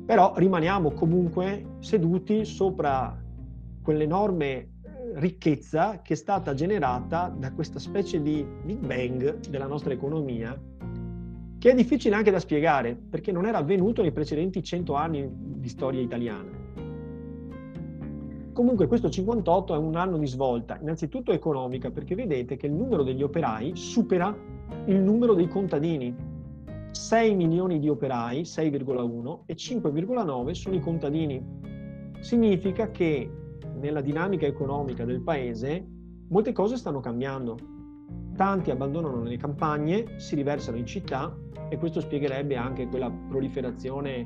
però rimaniamo comunque seduti sopra quell'enorme ricchezza che è stata generata da questa specie di Big Bang della nostra economia, che è difficile anche da spiegare perché non era avvenuto nei precedenti 100 anni di storia italiana. Comunque questo 58 è un anno di svolta, innanzitutto economica, perché vedete che il numero degli operai supera il numero dei contadini. 6 milioni di operai, 6,1, e 5,9 sono i contadini. Significa che nella dinamica economica del paese molte cose stanno cambiando. Tanti abbandonano le campagne, si riversano in città, e questo spiegherebbe anche quella proliferazione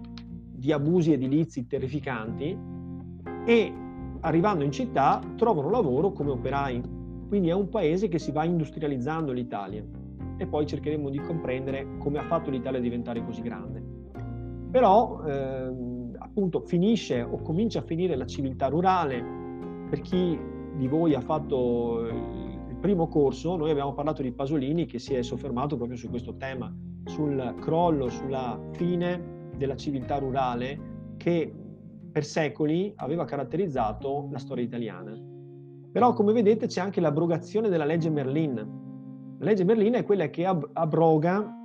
di abusi edilizi terrificanti, e arrivando in città trovano lavoro come operai. Quindi è un paese che si va industrializzando, l'Italia, e poi cercheremo di comprendere come ha fatto l'Italia a diventare così grande. Però appunto finisce o comincia a finire la civiltà rurale. Per chi di voi ha fatto il primo corso, noi abbiamo parlato di Pasolini, che si è soffermato proprio su questo tema, sul crollo, sulla fine della civiltà rurale che per secoli aveva caratterizzato la storia italiana. Però come vedete c'è anche l'abrogazione della legge Merlin. La legge Merlin è quella che abroga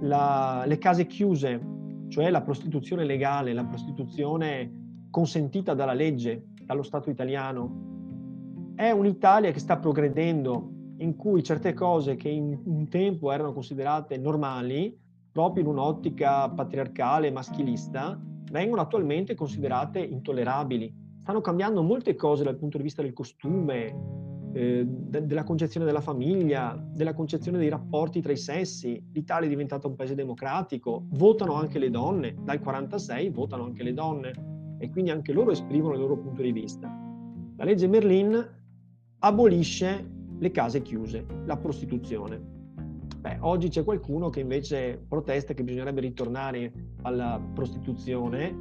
le case chiuse, cioè la prostituzione legale, la prostituzione consentita dalla legge, dallo Stato italiano. È un'Italia che sta progredendo, in cui certe cose che in un tempo erano considerate normali, proprio in un'ottica patriarcale, maschilista, vengono attualmente considerate intollerabili. Stanno cambiando molte cose dal punto di vista del costume, della concezione della famiglia, della concezione dei rapporti tra i sessi. L'Italia è diventata un paese democratico, votano anche le donne, dal 46 votano anche le donne, e quindi anche loro esprimono il loro punto di vista. La legge Merlin abolisce le case chiuse, la prostituzione. Beh, oggi c'è qualcuno che invece protesta che bisognerebbe ritornare alla prostituzione,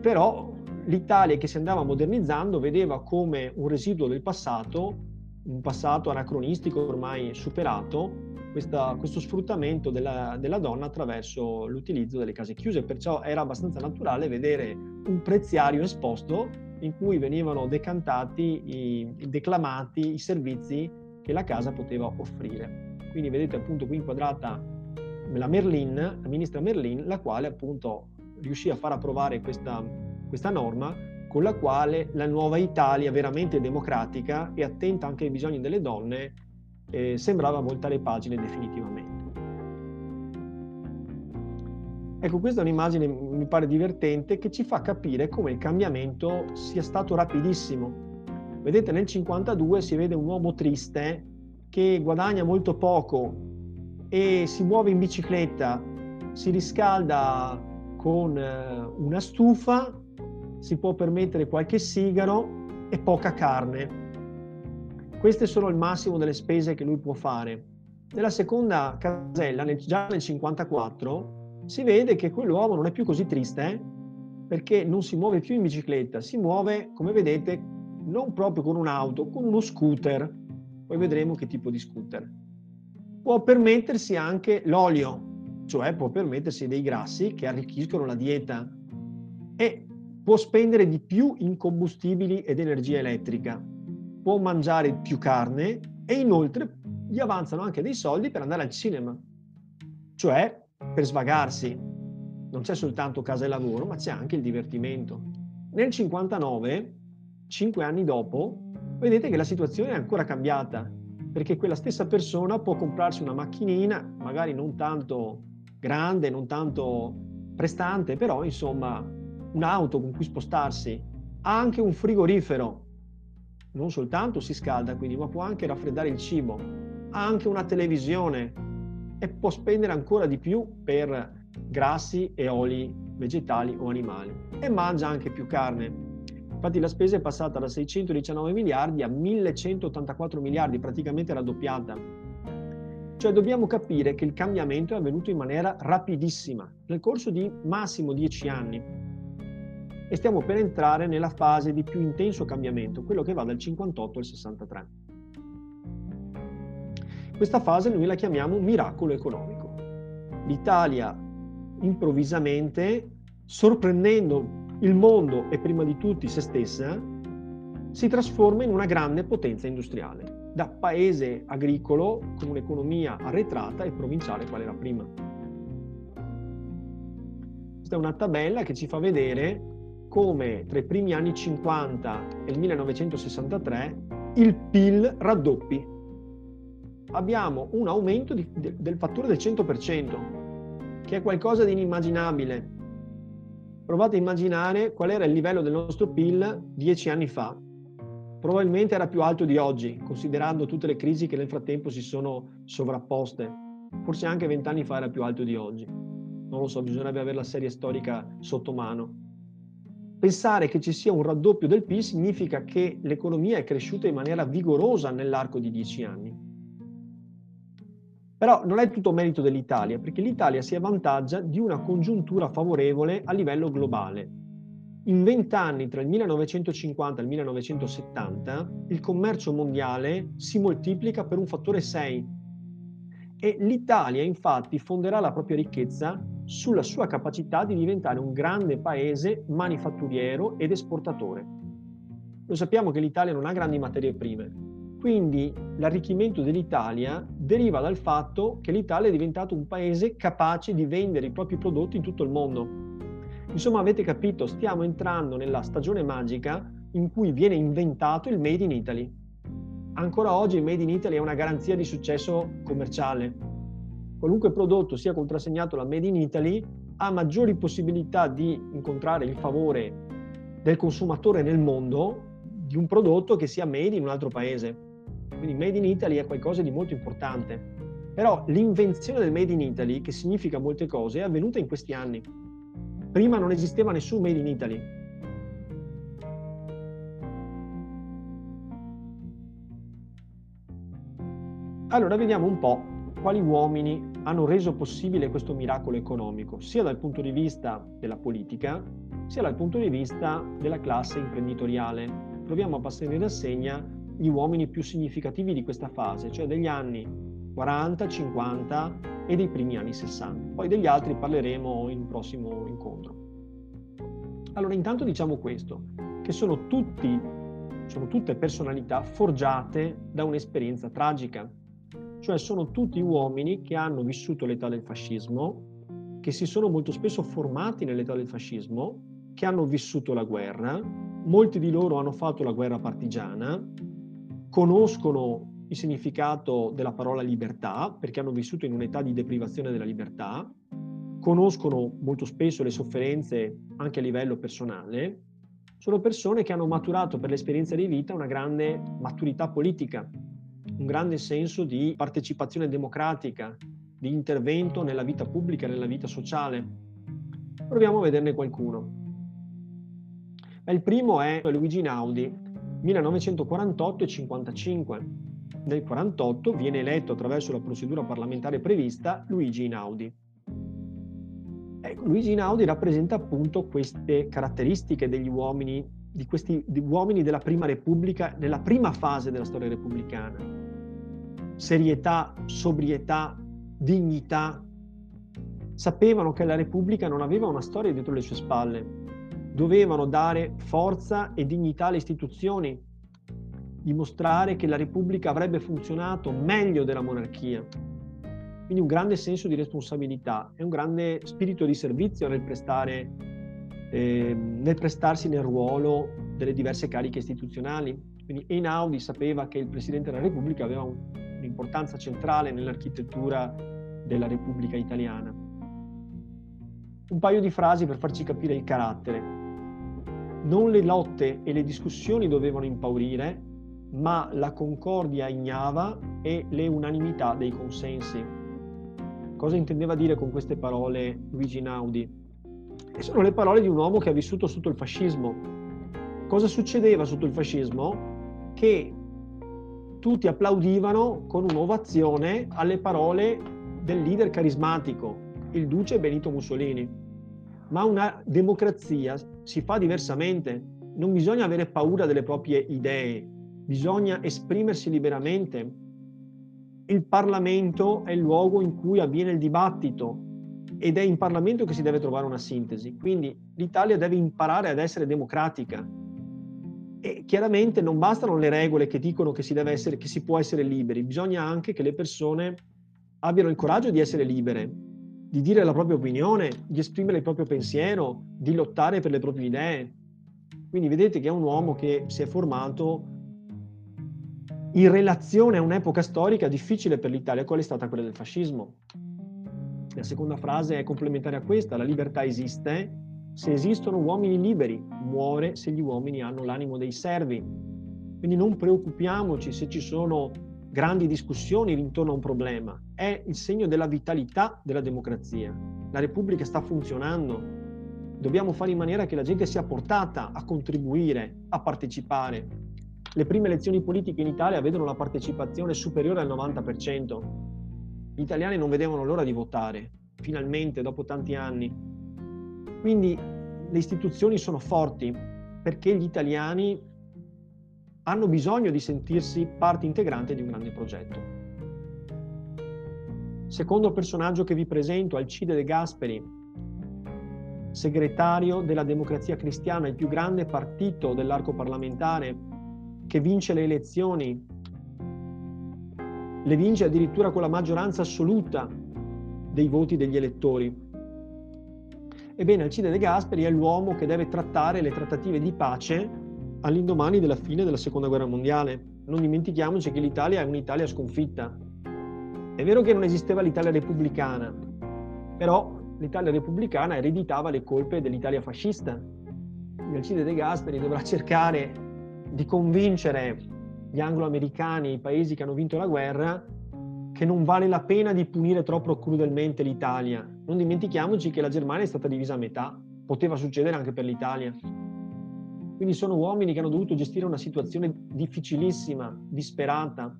però l'Italia che si andava modernizzando vedeva come un residuo del passato un passato anacronistico ormai superato, questo sfruttamento della donna attraverso l'utilizzo delle case chiuse. Perciò era abbastanza naturale vedere un preziario esposto in cui venivano declamati i servizi che la casa poteva offrire. Quindi vedete appunto qui inquadrata la ministra Merlin, la quale appunto riuscì a far approvare questa norma con la quale la nuova Italia, veramente democratica e attenta anche ai bisogni delle donne, sembrava voltare pagine definitivamente. Ecco, questa è un'immagine, mi pare divertente, che ci fa capire come il cambiamento sia stato rapidissimo. Vedete, nel 52 si vede un uomo triste che guadagna molto poco e si muove in bicicletta, si riscalda con una stufa, si può permettere qualche sigaro e poca carne. Queste sono il massimo delle spese che lui può fare. Nella seconda casella, già nel 54, si vede che quell'uomo non è più così triste, perché non si muove più in bicicletta, si muove, come vedete, non proprio con un'auto, con uno scooter. Poi vedremo che tipo di scooter. Può permettersi anche l'olio, cioè può permettersi dei grassi che arricchiscono la dieta, e può spendere di più in combustibili ed energia elettrica. Può mangiare più carne e inoltre gli avanzano anche dei soldi per andare al cinema, cioè per svagarsi. Non c'è soltanto casa e lavoro, ma c'è anche il divertimento. Nel 59, 5 anni dopo, vedete che la situazione è ancora cambiata, perché quella stessa persona può comprarsi una macchinina, magari non tanto grande, non tanto prestante, però insomma un'auto con cui spostarsi. Ha anche un frigorifero, non soltanto si scalda quindi, ma può anche raffreddare il cibo. Ha anche una televisione e può spendere ancora di più per grassi e oli vegetali o animali, e mangia anche più carne. Infatti la spesa è passata da 619 miliardi a 1184 miliardi, praticamente raddoppiata. Cioè dobbiamo capire che il cambiamento è avvenuto in maniera rapidissima, nel corso di massimo 10 anni. E stiamo per entrare nella fase di più intenso cambiamento, quello che va dal 58 al 63. Questa fase noi la chiamiamo miracolo economico. L'Italia improvvisamente, sorprendendo il mondo e prima di tutti se stessa, si trasforma in una grande potenza industriale, da paese agricolo con un'economia arretrata e provinciale quale era prima. Questa è una tabella che ci fa vedere come tra i primi anni 50 e il 1963 il PIL raddoppi. Abbiamo un aumento del fattore del 100%, che è qualcosa di inimmaginabile. Provate a immaginare qual era il livello del nostro PIL 10 anni fa. Probabilmente era più alto di oggi, considerando tutte le crisi che nel frattempo si sono sovrapposte. Forse anche 20 anni fa era più alto di oggi. Non lo so, bisognerebbe avere la serie storica sotto mano. Pensare che ci sia un raddoppio del PIL significa che l'economia è cresciuta in maniera vigorosa nell'arco di 10 anni. Però non è tutto merito dell'Italia, perché l'Italia si avvantaggia di una congiuntura favorevole a livello globale. In 20 anni, tra il 1950 e il 1970, il commercio mondiale si moltiplica per un fattore 6, e l'Italia infatti fonderà la propria ricchezza sulla sua capacità di diventare un grande paese manifatturiero ed esportatore. Lo sappiamo che l'Italia non ha grandi materie prime, quindi l'arricchimento dell'Italia deriva dal fatto che l'Italia è diventato un paese capace di vendere i propri prodotti in tutto il mondo. Insomma, avete capito, stiamo entrando nella stagione magica in cui viene inventato il Made in Italy. Ancora oggi il Made in Italy è una garanzia di successo commerciale. Qualunque prodotto sia contrassegnato la Made in Italy ha maggiori possibilità di incontrare il favore del consumatore nel mondo di un prodotto che sia made in un altro paese. Quindi Made in Italy è qualcosa di molto importante. Però l'invenzione del Made in Italy, che significa molte cose, è avvenuta in questi anni. Prima non esisteva nessun Made in Italy. Allora vediamo un po' quali uomini hanno reso possibile questo miracolo economico, sia dal punto di vista della politica, sia dal punto di vista della classe imprenditoriale. Proviamo a passare in rassegna gli uomini più significativi di questa fase, cioè degli anni 40, 50 e dei primi anni 60. Poi degli altri parleremo in un prossimo incontro. Allora, intanto diciamo questo, che sono tutte personalità forgiate da un'esperienza tragica, cioè sono tutti uomini che hanno vissuto l'età del fascismo, che si sono molto spesso formati nell'età del fascismo, che hanno vissuto la guerra, molti di loro hanno fatto la guerra partigiana, conoscono il significato della parola libertà perché hanno vissuto in un'età di deprivazione della libertà, conoscono molto spesso le sofferenze anche a livello personale, sono persone che hanno maturato per l'esperienza di vita una grande maturità politica, un grande senso di partecipazione democratica, di intervento nella vita pubblica, nella vita sociale. Proviamo a vederne qualcuno. Il primo è Luigi Einaudi, 1948 e 55. Nel 1948 viene eletto attraverso la procedura parlamentare prevista Luigi Einaudi. Ecco, Luigi Einaudi rappresenta appunto queste caratteristiche degli uomini, di questi uomini della Prima Repubblica, nella prima fase della storia repubblicana. Serietà, sobrietà, dignità. Sapevano che la Repubblica non aveva una storia dietro le sue spalle, dovevano dare forza e dignità alle istituzioni, dimostrare che la Repubblica avrebbe funzionato meglio della monarchia. Quindi un grande senso di responsabilità e un grande spirito di servizio nel prestarsi nel ruolo delle diverse cariche istituzionali. Quindi Einaudi sapeva che il Presidente della Repubblica aveva un'importanza centrale nell'architettura della Repubblica Italiana. Un paio di frasi per farci capire il carattere. Non le lotte e le discussioni dovevano impaurire, ma la concordia ignava e le unanimità dei consensi. Cosa intendeva dire con queste parole Luigi Einaudi? E sono le parole di un uomo che ha vissuto sotto il fascismo. Cosa succedeva sotto il fascismo? Che tutti applaudivano con un'ovazione alle parole del leader carismatico, il duce Benito Mussolini. Ma una democrazia si fa diversamente, non bisogna avere paura delle proprie idee, bisogna esprimersi liberamente. Il Parlamento è il luogo in cui avviene il dibattito ed è in Parlamento che si deve trovare una sintesi. Quindi l'Italia deve imparare ad essere democratica e chiaramente non bastano le regole che dicono che che si può essere liberi, bisogna anche che le persone abbiano il coraggio di essere libere, di dire la propria opinione, di esprimere il proprio pensiero, di lottare per le proprie idee. Quindi vedete che è un uomo che si è formato in relazione a un'epoca storica difficile per l'Italia, qual è stata quella del fascismo. La seconda frase è complementare a questa: la libertà esiste se esistono uomini liberi, muore se gli uomini hanno l'animo dei servi. Quindi non preoccupiamoci se ci sono grandi discussioni intorno a un problema, è il segno della vitalità della democrazia. La Repubblica sta funzionando, dobbiamo fare in maniera che la gente sia portata a contribuire, a partecipare. Le prime elezioni politiche in Italia vedono la partecipazione superiore al 90%. Gli italiani non vedevano l'ora di votare, finalmente, dopo tanti anni. Quindi le istituzioni sono forti perché gli italiani hanno bisogno di sentirsi parte integrante di un grande progetto. Secondo personaggio che vi presento, Alcide De Gasperi, segretario della Democrazia Cristiana, il più grande partito dell'arco parlamentare, che vince le elezioni, le vince addirittura con la maggioranza assoluta dei voti degli elettori. Ebbene, Alcide De Gasperi è l'uomo che deve trattare le trattative di pace all'indomani della fine della Seconda Guerra Mondiale. Non dimentichiamoci che l'Italia è un'Italia sconfitta. È vero che non esisteva l'Italia repubblicana, però l'Italia repubblicana ereditava le colpe dell'Italia fascista. Alcide De Gasperi dovrà cercare di convincere gli angloamericani, i paesi che hanno vinto la guerra, che non vale la pena di punire troppo crudelmente l'Italia. Non dimentichiamoci che la Germania è stata divisa a metà, poteva succedere anche per l'Italia. Quindi sono uomini che hanno dovuto gestire una situazione difficilissima, disperata,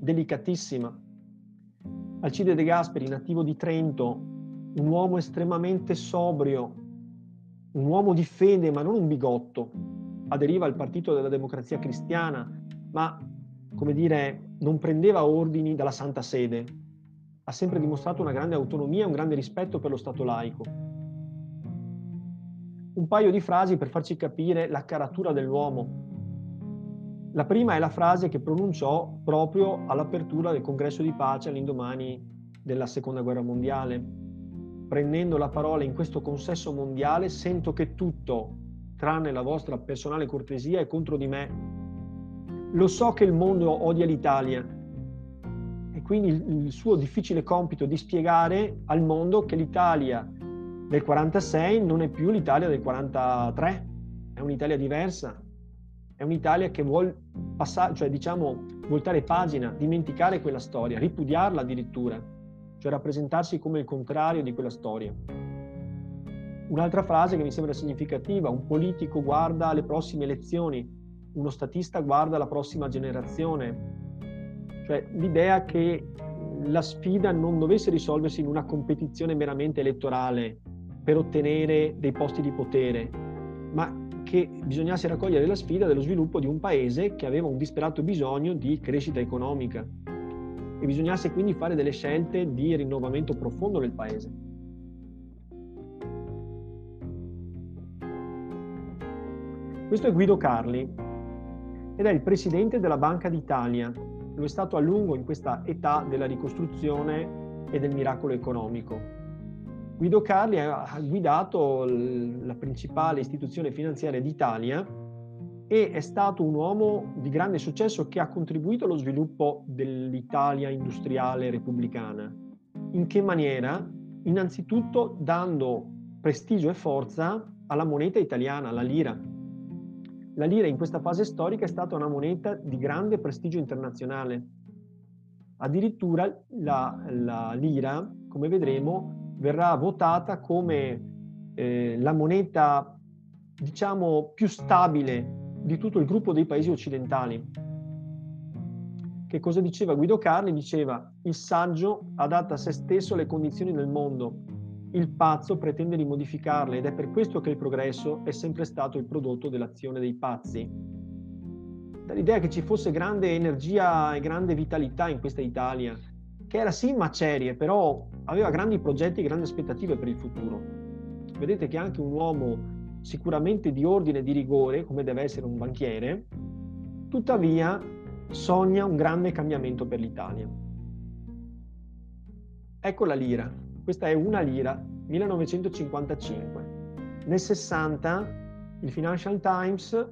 delicatissima. Alcide De Gasperi, nativo di Trento, un uomo estremamente sobrio, un uomo di fede ma non un bigotto, aderiva al partito della Democrazia Cristiana, ma come dire, non prendeva ordini dalla Santa Sede, ha sempre dimostrato una grande autonomia e un grande rispetto per lo Stato laico. Un paio di frasi per farci capire la caratura dell'uomo. La prima è la frase che pronunciò proprio all'apertura del congresso di pace all'indomani della Seconda Guerra Mondiale. Prendendo la parola in questo consesso mondiale, sento che tutto, tranne la vostra personale cortesia, è contro di me. Lo so che il mondo odia l'Italia e quindi il suo difficile compito di spiegare al mondo che l'Italia del 1946 non è più l'Italia del 1943, è un'Italia diversa. È un'Italia che vuol passare, cioè diciamo voltare pagina, dimenticare quella storia, ripudiarla addirittura, cioè rappresentarsi come il contrario di quella storia. Un'altra frase che mi sembra significativa: un politico guarda alle prossime elezioni, uno statista guarda alla prossima generazione. Cioè l'idea che la sfida non dovesse risolversi in una competizione meramente elettorale per ottenere dei posti di potere, ma che bisognasse raccogliere la sfida dello sviluppo di un paese che aveva un disperato bisogno di crescita economica e bisognasse quindi fare delle scelte di rinnovamento profondo del paese. Questo è Guido Carli ed è il presidente della Banca d'Italia. Lo è stato a lungo in questa età della ricostruzione e del miracolo economico. Guido Carli ha guidato la principale istituzione finanziaria d'Italia e è stato un uomo di grande successo che ha contribuito allo sviluppo dell'Italia industriale repubblicana. In che maniera? Innanzitutto dando prestigio e forza alla moneta italiana, la lira. La lira in questa fase storica è stata una moneta di grande prestigio internazionale. Addirittura la lira, come vedremo, verrà votata come la moneta, diciamo, più stabile di tutto il gruppo dei paesi occidentali. Che cosa diceva Guido Carli? Diceva: il saggio adatta a se stesso le condizioni del mondo, il pazzo pretende di modificarle ed è per questo che il progresso è sempre stato il prodotto dell'azione dei pazzi. Dall'idea che ci fosse grande energia e grande vitalità in questa Italia, che era sì macerie, però aveva grandi progetti, grandi aspettative per il futuro. Vedete che anche un uomo sicuramente di ordine e di rigore, come deve essere un banchiere, tuttavia sogna un grande cambiamento per l'Italia. Ecco la lira. Questa è una lira, 1955. Nel 60 il Financial Times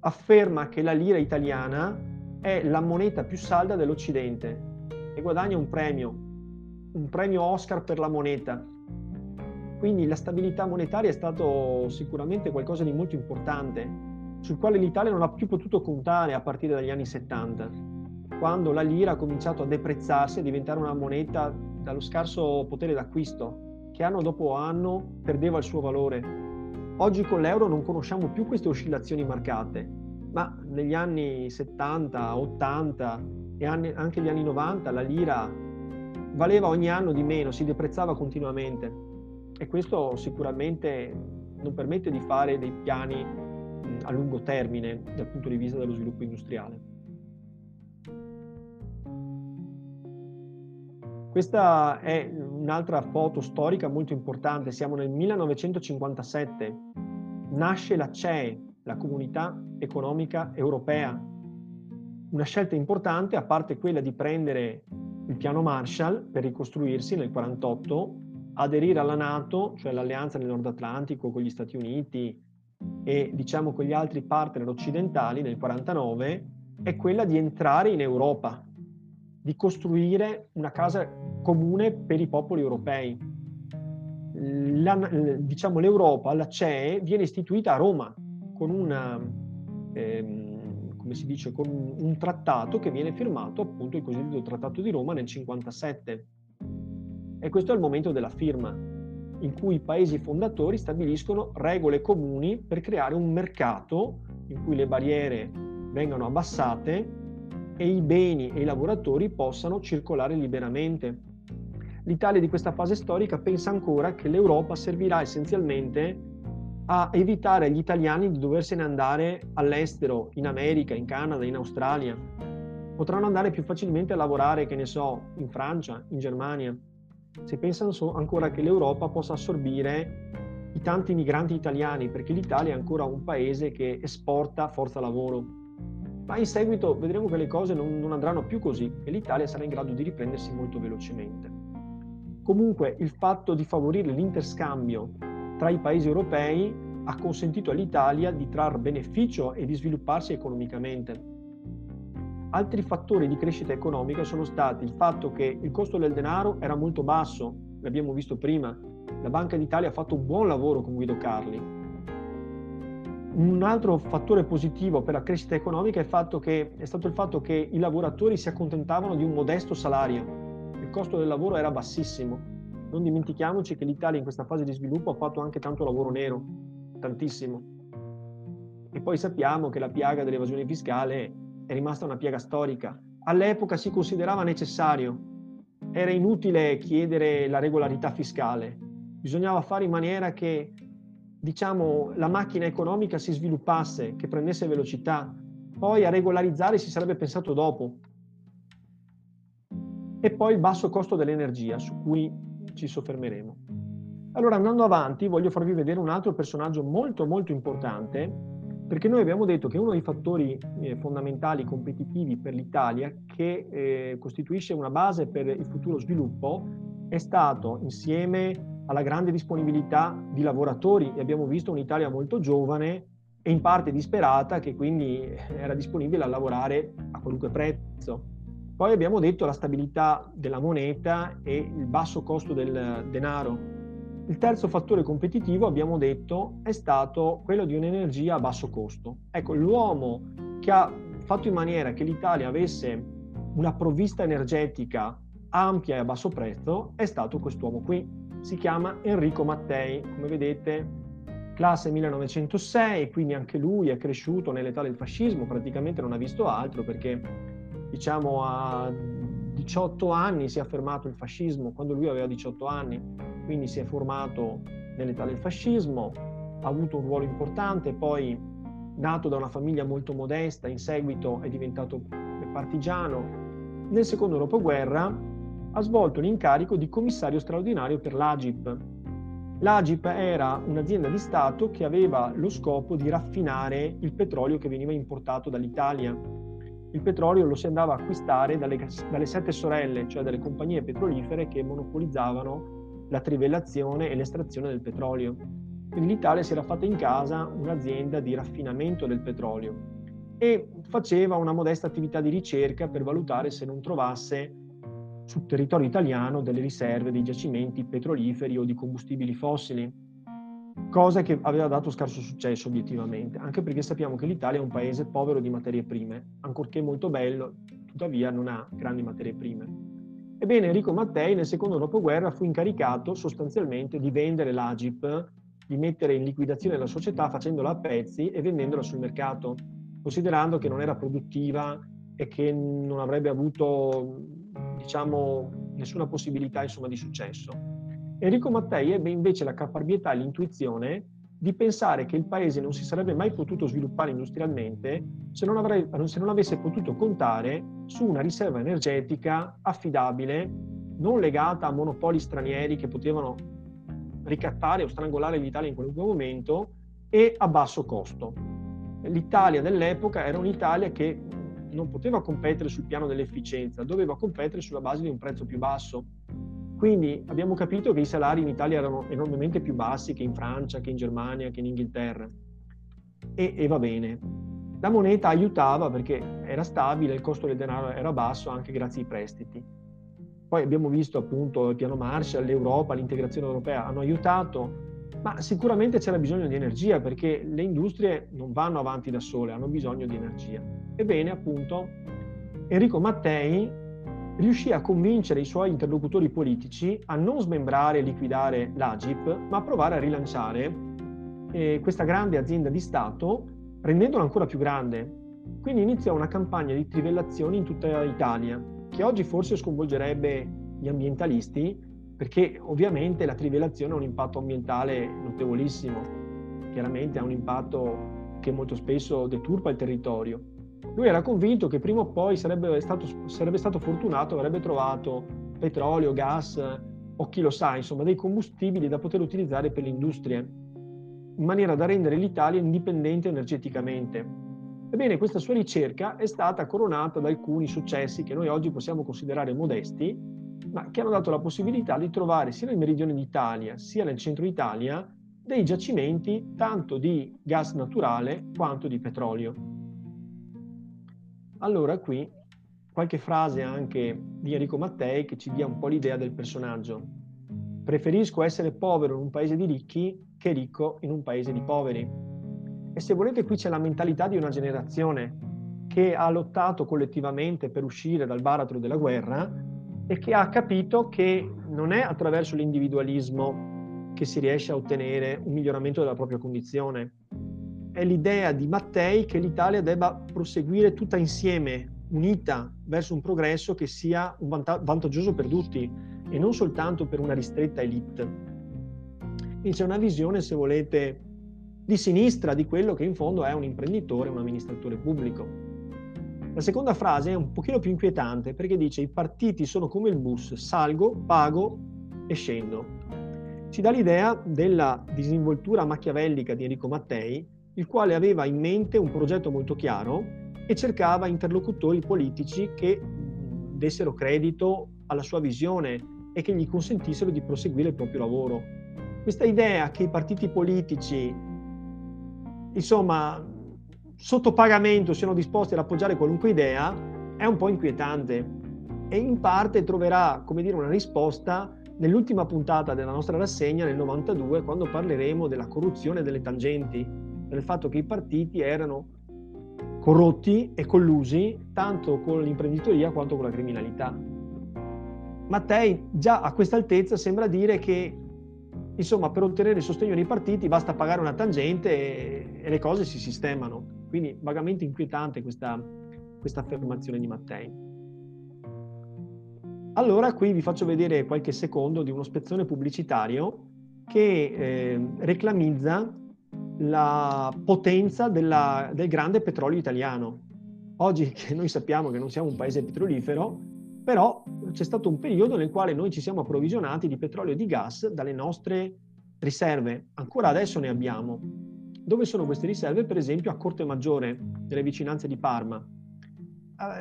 afferma che la lira italiana è la moneta più salda dell'Occidente e guadagna un premio Oscar per la moneta. Quindi la stabilità monetaria è stato sicuramente qualcosa di molto importante, sul quale l'Italia non ha più potuto contare a partire dagli anni 70, quando la lira ha cominciato a deprezzarsi e diventare una moneta dallo scarso potere d'acquisto, che anno dopo anno perdeva il suo valore. Oggi con l'euro non conosciamo più queste oscillazioni marcate, ma negli anni 70, 80 e anche gli anni 90 la lira valeva ogni anno di meno, si deprezzava continuamente, e questo sicuramente non permette di fare dei piani a lungo termine dal punto di vista dello sviluppo industriale. Questa è un'altra foto storica molto importante. Siamo nel 1957, nasce la CEE, la Comunità Economica Europea. Una scelta importante, a parte quella di prendere il piano Marshall per ricostruirsi nel 1948, aderire alla NATO, cioè l'alleanza nel Nord Atlantico con gli Stati Uniti e diciamo con gli altri partner occidentali nel 1949, è quella di entrare in Europa, di costruire una casa comune per i popoli europei. Diciamo l'Europa, la CEE, viene istituita a Roma con una come si dice, con un trattato che viene firmato, appunto il cosiddetto Trattato di Roma nel 1957. E questo è il momento della firma, in cui i paesi fondatori stabiliscono regole comuni per creare un mercato in cui le barriere vengano abbassate e i beni e i lavoratori possano circolare liberamente. L'Italia di questa fase storica pensa ancora che l'Europa servirà essenzialmente a evitare agli italiani di doversene andare all'estero, in America, in Canada, in Australia. potranno andare più facilmente a lavorare, che ne so, in Francia, in Germania, se pensano ancora che l'Europa possa assorbire i tanti migranti italiani, perché l'Italia è ancora un paese che esporta forza lavoro. Ma in seguito vedremo che le cose non andranno più così e l'Italia sarà in grado di riprendersi molto velocemente. Comunque il fatto di favorire l'interscambio tra i paesi europei ha consentito all'Italia di trarre beneficio e di svilupparsi economicamente. Altri fattori di crescita economica sono stati il fatto che il costo del denaro era molto basso, l'abbiamo visto prima, la Banca d'Italia ha fatto un buon lavoro con Guido Carli. Un altro fattore positivo per la crescita economica è stato il fatto che i lavoratori si accontentavano di un modesto salario, il costo del lavoro era bassissimo. Non dimentichiamoci che l'Italia in questa fase di sviluppo ha fatto anche tanto lavoro nero, tantissimo. E poi sappiamo che la piaga dell'evasione fiscale è rimasta una piaga storica. All'epoca si considerava necessario, era inutile chiedere la regolarità fiscale, bisognava fare in maniera che, diciamo, la macchina economica si sviluppasse, che prendesse velocità, poi a regolarizzare si sarebbe pensato dopo. E poi il basso costo dell'energia, su cui ci soffermeremo. Allora, andando avanti, voglio farvi vedere un altro personaggio molto molto importante, perché noi abbiamo detto che uno dei fattori fondamentali competitivi per l'Italia, che costituisce una base per il futuro sviluppo, è stato, insieme alla grande disponibilità di lavoratori, e abbiamo visto un'Italia molto giovane e in parte disperata, che quindi era disponibile a lavorare a qualunque prezzo. Poi abbiamo detto la stabilità della moneta e il basso costo del denaro. Il terzo fattore competitivo, abbiamo detto, è stato quello di un'energia a basso costo. Ecco, l'uomo che ha fatto in maniera che l'Italia avesse una provvista energetica ampia e a basso prezzo è stato quest'uomo qui. Si chiama Enrico Mattei, come vedete, classe 1906, quindi anche lui è cresciuto nell'età del fascismo, praticamente non ha visto altro perché, diciamo, a 18 anni si è affermato il fascismo, quando lui aveva 18 anni, quindi si è formato nell'età del fascismo, ha avuto un ruolo importante, poi nato da una famiglia molto modesta, in seguito è diventato partigiano. Nel secondo dopoguerra ha svolto l'incarico di commissario straordinario per l'Agip. L'Agip era un'azienda di Stato che aveva lo scopo di raffinare il petrolio che veniva importato dall'Italia. Il petrolio lo si andava a acquistare dalle sette sorelle, cioè dalle compagnie petrolifere che monopolizzavano la trivellazione e l'estrazione del petrolio. Quindi l'Italia si era fatta in casa un'azienda di raffinamento del petrolio e faceva una modesta attività di ricerca per valutare se non trovasse sul territorio italiano delle riserve, dei giacimenti petroliferi o di combustibili fossili, cosa che aveva dato scarso successo obiettivamente, anche perché sappiamo che l'Italia è un paese povero di materie prime, ancorché molto bello, tuttavia non ha grandi materie prime. Ebbene, Enrico Mattei nel secondo dopoguerra fu incaricato sostanzialmente di vendere l'Agip, di mettere in liquidazione la società facendola a pezzi e vendendola sul mercato, considerando che non era produttiva e che non avrebbe avuto, diciamo, nessuna possibilità, insomma, di successo. Enrico Mattei ebbe invece la caparbietà e l'intuizione di pensare che il paese non si sarebbe mai potuto sviluppare industrialmente se non avesse potuto contare su una riserva energetica affidabile, non legata a monopoli stranieri che potevano ricattare o strangolare l'Italia in qualunque momento e a basso costo. L'Italia dell'epoca era un'Italia che non poteva competere sul piano dell'efficienza, doveva competere sulla base di un prezzo più basso. Quindi abbiamo capito che i salari in Italia erano enormemente più bassi che in Francia, che in Germania, che in Inghilterra. E va bene. La moneta aiutava perché era stabile, il costo del denaro era basso anche grazie ai prestiti. Poi abbiamo visto appunto il piano Marshall, l'Europa, l'integrazione europea hanno aiutato, ma sicuramente c'era bisogno di energia perché le industrie non vanno avanti da sole, hanno bisogno di energia. Ebbene, appunto, Enrico Mattei riuscì a convincere i suoi interlocutori politici a non smembrare e liquidare l'Agip, ma a provare a rilanciare questa grande azienda di Stato rendendola ancora più grande. Quindi iniziò una campagna di trivellazioni in tutta Italia, che oggi forse sconvolgerebbe gli ambientalisti, perché ovviamente la trivellazione ha un impatto ambientale notevolissimo, chiaramente ha un impatto che molto spesso deturpa il territorio. Lui era convinto che prima o poi sarebbe stato fortunato, avrebbe trovato petrolio, gas o chi lo sa, insomma, dei combustibili da poter utilizzare per le industrie, in maniera da rendere l'Italia indipendente energeticamente. Ebbene, questa sua ricerca è stata coronata da alcuni successi che noi oggi possiamo considerare modesti, ma che hanno dato la possibilità di trovare sia nel meridione d'Italia, sia nel centro Italia, dei giacimenti tanto di gas naturale quanto di petrolio. Allora qui qualche frase anche di Enrico Mattei che ci dia un po' l'idea del personaggio. Preferisco essere povero in un paese di ricchi che ricco in un paese di poveri. E se volete qui c'è la mentalità di una generazione che ha lottato collettivamente per uscire dal baratro della guerra e che ha capito che non è attraverso l'individualismo che si riesce a ottenere un miglioramento della propria condizione. È l'idea di Mattei che l'Italia debba proseguire tutta insieme, unita, verso un progresso che sia vantaggioso per tutti e non soltanto per una ristretta elite. E c'è una visione, se volete, di sinistra di quello che in fondo è un imprenditore, un amministratore pubblico. La seconda frase è un pochino più inquietante perché dice: i partiti sono come il bus, salgo, pago e scendo. Ci dà l'idea della disinvoltura machiavellica di Enrico Mattei, il quale aveva in mente un progetto molto chiaro e cercava interlocutori politici che dessero credito alla sua visione e che gli consentissero di proseguire il proprio lavoro. Questa idea che i partiti politici, insomma, sotto pagamento siano disposti ad appoggiare qualunque idea è un po' inquietante e in parte troverà, come dire, una risposta nell'ultima puntata della nostra rassegna nel 92, quando parleremo della corruzione delle tangenti, del fatto che i partiti erano corrotti e collusi tanto con l'imprenditoria quanto con la criminalità. Mattei già a questa altezza sembra dire che, insomma, per ottenere il sostegno dei partiti basta pagare una tangente e le cose si sistemano. Quindi vagamente inquietante questa affermazione di Mattei. Allora qui vi faccio vedere qualche secondo di uno spezzone pubblicitario che reclamizza la potenza del grande petrolio italiano. Oggi che noi sappiamo che non siamo un paese petrolifero, però c'è stato un periodo nel quale noi ci siamo approvvigionati di petrolio e di gas dalle nostre riserve. Ancora adesso ne abbiamo. Dove sono queste riserve? Per esempio a Corte Maggiore, nelle vicinanze di Parma.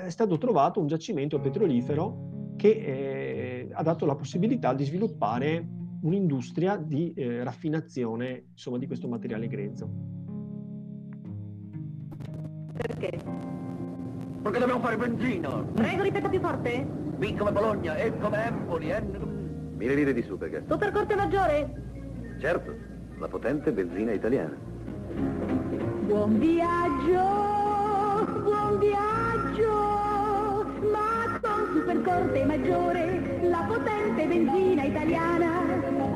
È stato trovato un giacimento petrolifero che ha dato la possibilità di sviluppare un'industria di raffinazione, insomma, di questo materiale grezzo. Perché? Perché dobbiamo fare benzina! Prego, ripeta più forte! B come Bologna, E come Empoli, N... 1000 lire di Supergas. Super Corte Maggiore! Certo, la potente benzina italiana. Buon viaggio! Buon viaggio! Super Corte Maggiore, la potente benzina italiana.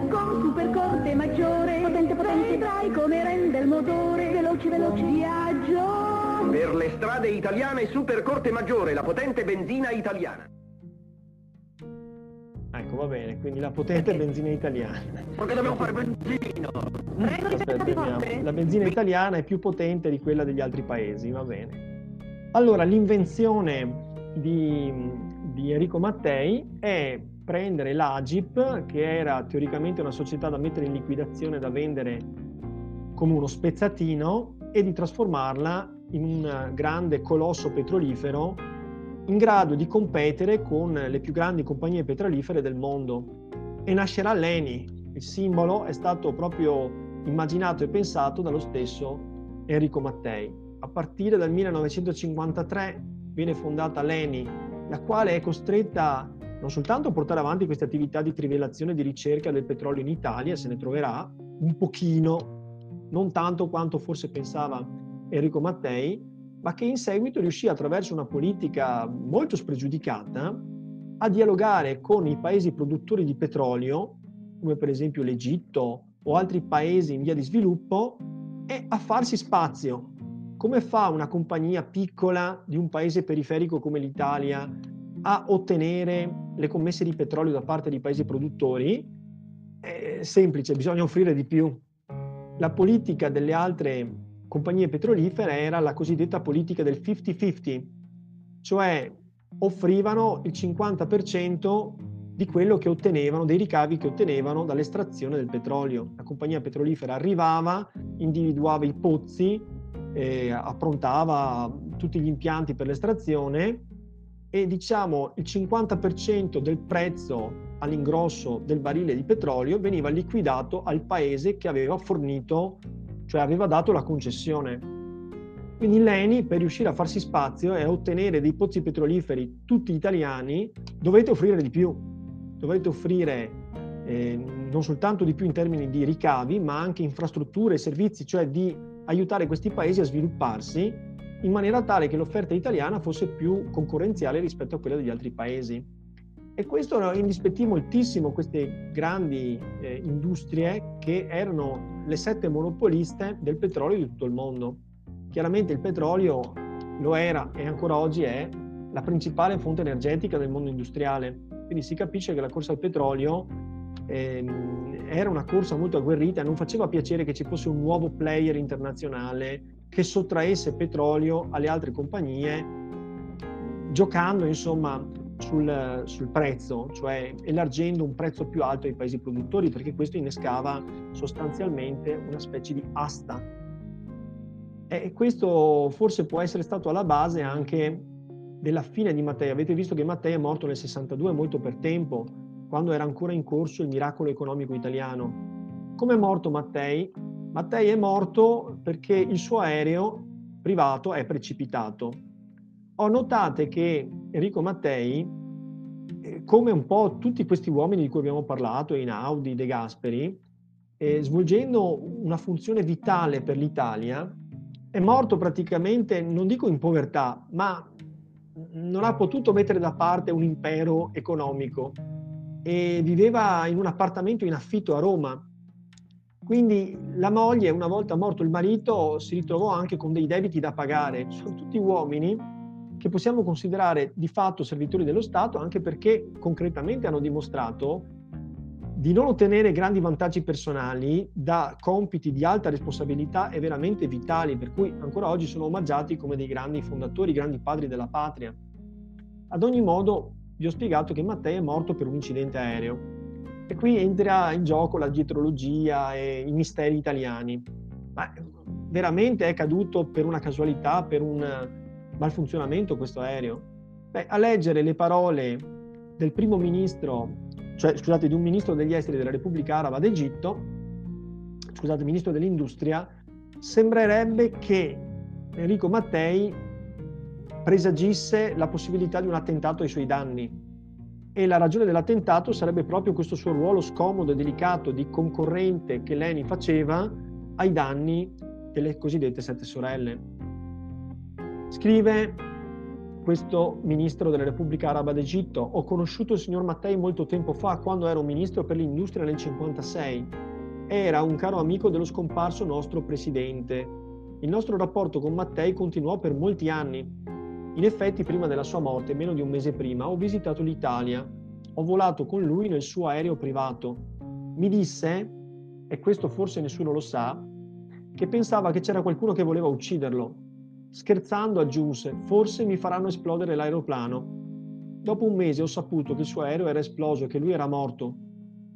Con Super Corte Maggiore, potente, vedrai come rende il motore. Veloce, viaggio. Per le strade italiane Super Corte Maggiore, la potente benzina italiana. Ecco, va bene, quindi la potente benzina italiana. Perché dobbiamo fare benzina? Aspetta, la benzina italiana è più potente di quella degli altri paesi, va bene. Allora, l'invenzione di Enrico Mattei è prendere l'Agip, che era teoricamente una società da mettere in liquidazione, da vendere come uno spezzatino, e di trasformarla in un grande colosso petrolifero in grado di competere con le più grandi compagnie petrolifere del mondo. E nascerà l'ENI. Il simbolo è stato proprio immaginato e pensato dallo stesso Enrico Mattei. A partire dal 1953 viene fondata l'ENI, la quale è costretta non soltanto a portare avanti queste attività di trivellazione e di ricerca del petrolio in Italia, se ne troverà un pochino, non tanto quanto forse pensava Enrico Mattei, ma che in seguito riuscì, attraverso una politica molto spregiudicata, a dialogare con i paesi produttori di petrolio, come per esempio l'Egitto o altri paesi in via di sviluppo, e a farsi spazio. Come fa una compagnia piccola di un paese periferico come l'Italia a ottenere le commesse di petrolio da parte di paesi produttori? È semplice, bisogna offrire di più. La politica delle altre compagnie petrolifere era la cosiddetta politica del 50-50, cioè offrivano il 50% di quello che ottenevano, dei ricavi che ottenevano dall'estrazione del petrolio. La compagnia petrolifera arrivava, individuava i pozzi, approntava tutti gli impianti per l'estrazione e diciamo il 50% del prezzo all'ingrosso del barile di petrolio veniva liquidato al paese che aveva fornito, cioè aveva dato la concessione. Quindi l'ENI, per riuscire a farsi spazio e a ottenere dei pozzi petroliferi tutti italiani, dovete offrire di più, dovete offrire non soltanto di più in termini di ricavi, ma anche infrastrutture e servizi, cioè di aiutare questi paesi a svilupparsi in maniera tale che l'offerta italiana fosse più concorrenziale rispetto a quella degli altri paesi. E questo indispettì moltissimo queste grandi industrie che erano le 7 monopoliste del petrolio di tutto il mondo. Chiaramente il petrolio lo era e ancora oggi è la principale fonte energetica del mondo industriale, quindi si capisce che la corsa al petrolio era una corsa molto agguerrita, non faceva piacere che ci fosse un nuovo player internazionale che sottraesse petrolio alle altre compagnie, giocando insomma sul prezzo, cioè elargendo un prezzo più alto ai paesi produttori, perché questo innescava sostanzialmente una specie di asta. E questo forse può essere stato alla base anche della fine di Mattei. Avete visto che Mattei è morto nel 62, molto per tempo, quando era ancora in corso il miracolo economico italiano. Come è morto Mattei? Mattei è morto perché il suo aereo privato è precipitato. Notate che Enrico Mattei, come un po' tutti questi uomini di cui abbiamo parlato, Einaudi, De Gasperi, svolgendo una funzione vitale per l'Italia, è morto praticamente, non dico in povertà, ma non ha potuto mettere da parte un impero economico e viveva in un appartamento in affitto a Roma. Quindi la moglie, una volta morto il marito, si ritrovò anche con dei debiti da pagare. Sono tutti uomini che possiamo considerare di fatto servitori dello Stato, anche perché concretamente hanno dimostrato di non ottenere grandi vantaggi personali da compiti di alta responsabilità e veramente vitali, per cui ancora oggi sono omaggiati come dei grandi fondatori, grandi padri della patria. Ad ogni modo, vi ho spiegato che Mattei è morto per un incidente aereo e qui entra in gioco la dietrologia e i misteri italiani. Ma veramente è caduto per una casualità, per un malfunzionamento questo aereo? Beh, a leggere le parole del primo ministro, di un ministro degli esteri della Repubblica Araba d'Egitto, ministro dell'industria, sembrerebbe che Enrico Mattei presagisse la possibilità di un attentato ai suoi danni, e la ragione dell'attentato sarebbe proprio questo suo ruolo scomodo e delicato di concorrente che l'ENI faceva ai danni delle cosiddette 7 sorelle. Scrive questo ministro della Repubblica Araba d'Egitto: ho conosciuto il signor Mattei molto tempo fa, quando era un ministro per l'industria nel 56. Era un caro amico dello scomparso nostro presidente. Il nostro rapporto con Mattei continuò per molti anni. In effetti, prima della sua morte, meno di un mese prima, ho visitato l'Italia. Ho volato con lui nel suo aereo privato. Mi disse, e questo forse nessuno lo sa, che pensava che c'era qualcuno che voleva ucciderlo. Scherzando aggiunse: forse mi faranno esplodere l'aeroplano. Dopo un mese ho saputo che il suo aereo era esploso e che lui era morto.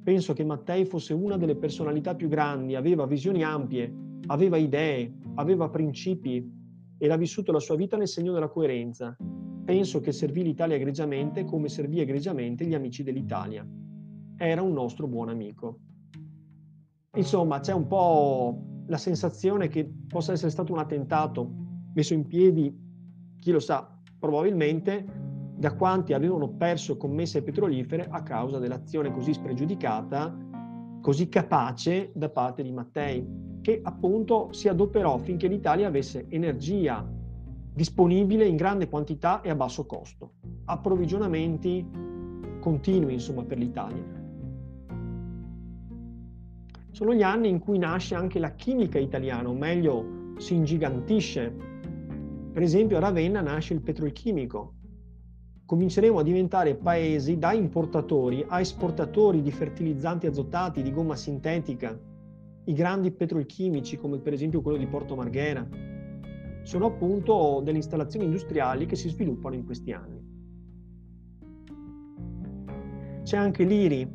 Penso che Mattei fosse una delle personalità più grandi, aveva visioni ampie, aveva idee, aveva principi ed ha vissuto la sua vita nel segno della coerenza. Penso che servì l'Italia egregiamente come servì egregiamente gli amici dell'Italia. Era un nostro buon amico. Insomma, c'è un po' la sensazione che possa essere stato un attentato messo in piedi, chi lo sa, probabilmente da quanti avevano perso commesse petrolifere a causa dell'azione così spregiudicata, così capace da parte di Mattei, che appunto si adoperò finché l'Italia avesse energia disponibile in grande quantità e a basso costo, approvvigionamenti continui insomma per l'Italia. Sono gli anni in cui nasce anche la chimica italiana, o meglio si ingigantisce. Per esempio a Ravenna nasce il petrolchimico. Cominceremo a diventare paesi da importatori a esportatori di fertilizzanti azotati, di gomma sintetica. i grandi petrolchimici, come per esempio quello di Porto Marghera, sono appunto delle installazioni industriali che si sviluppano in questi anni. C'è anche l'IRI.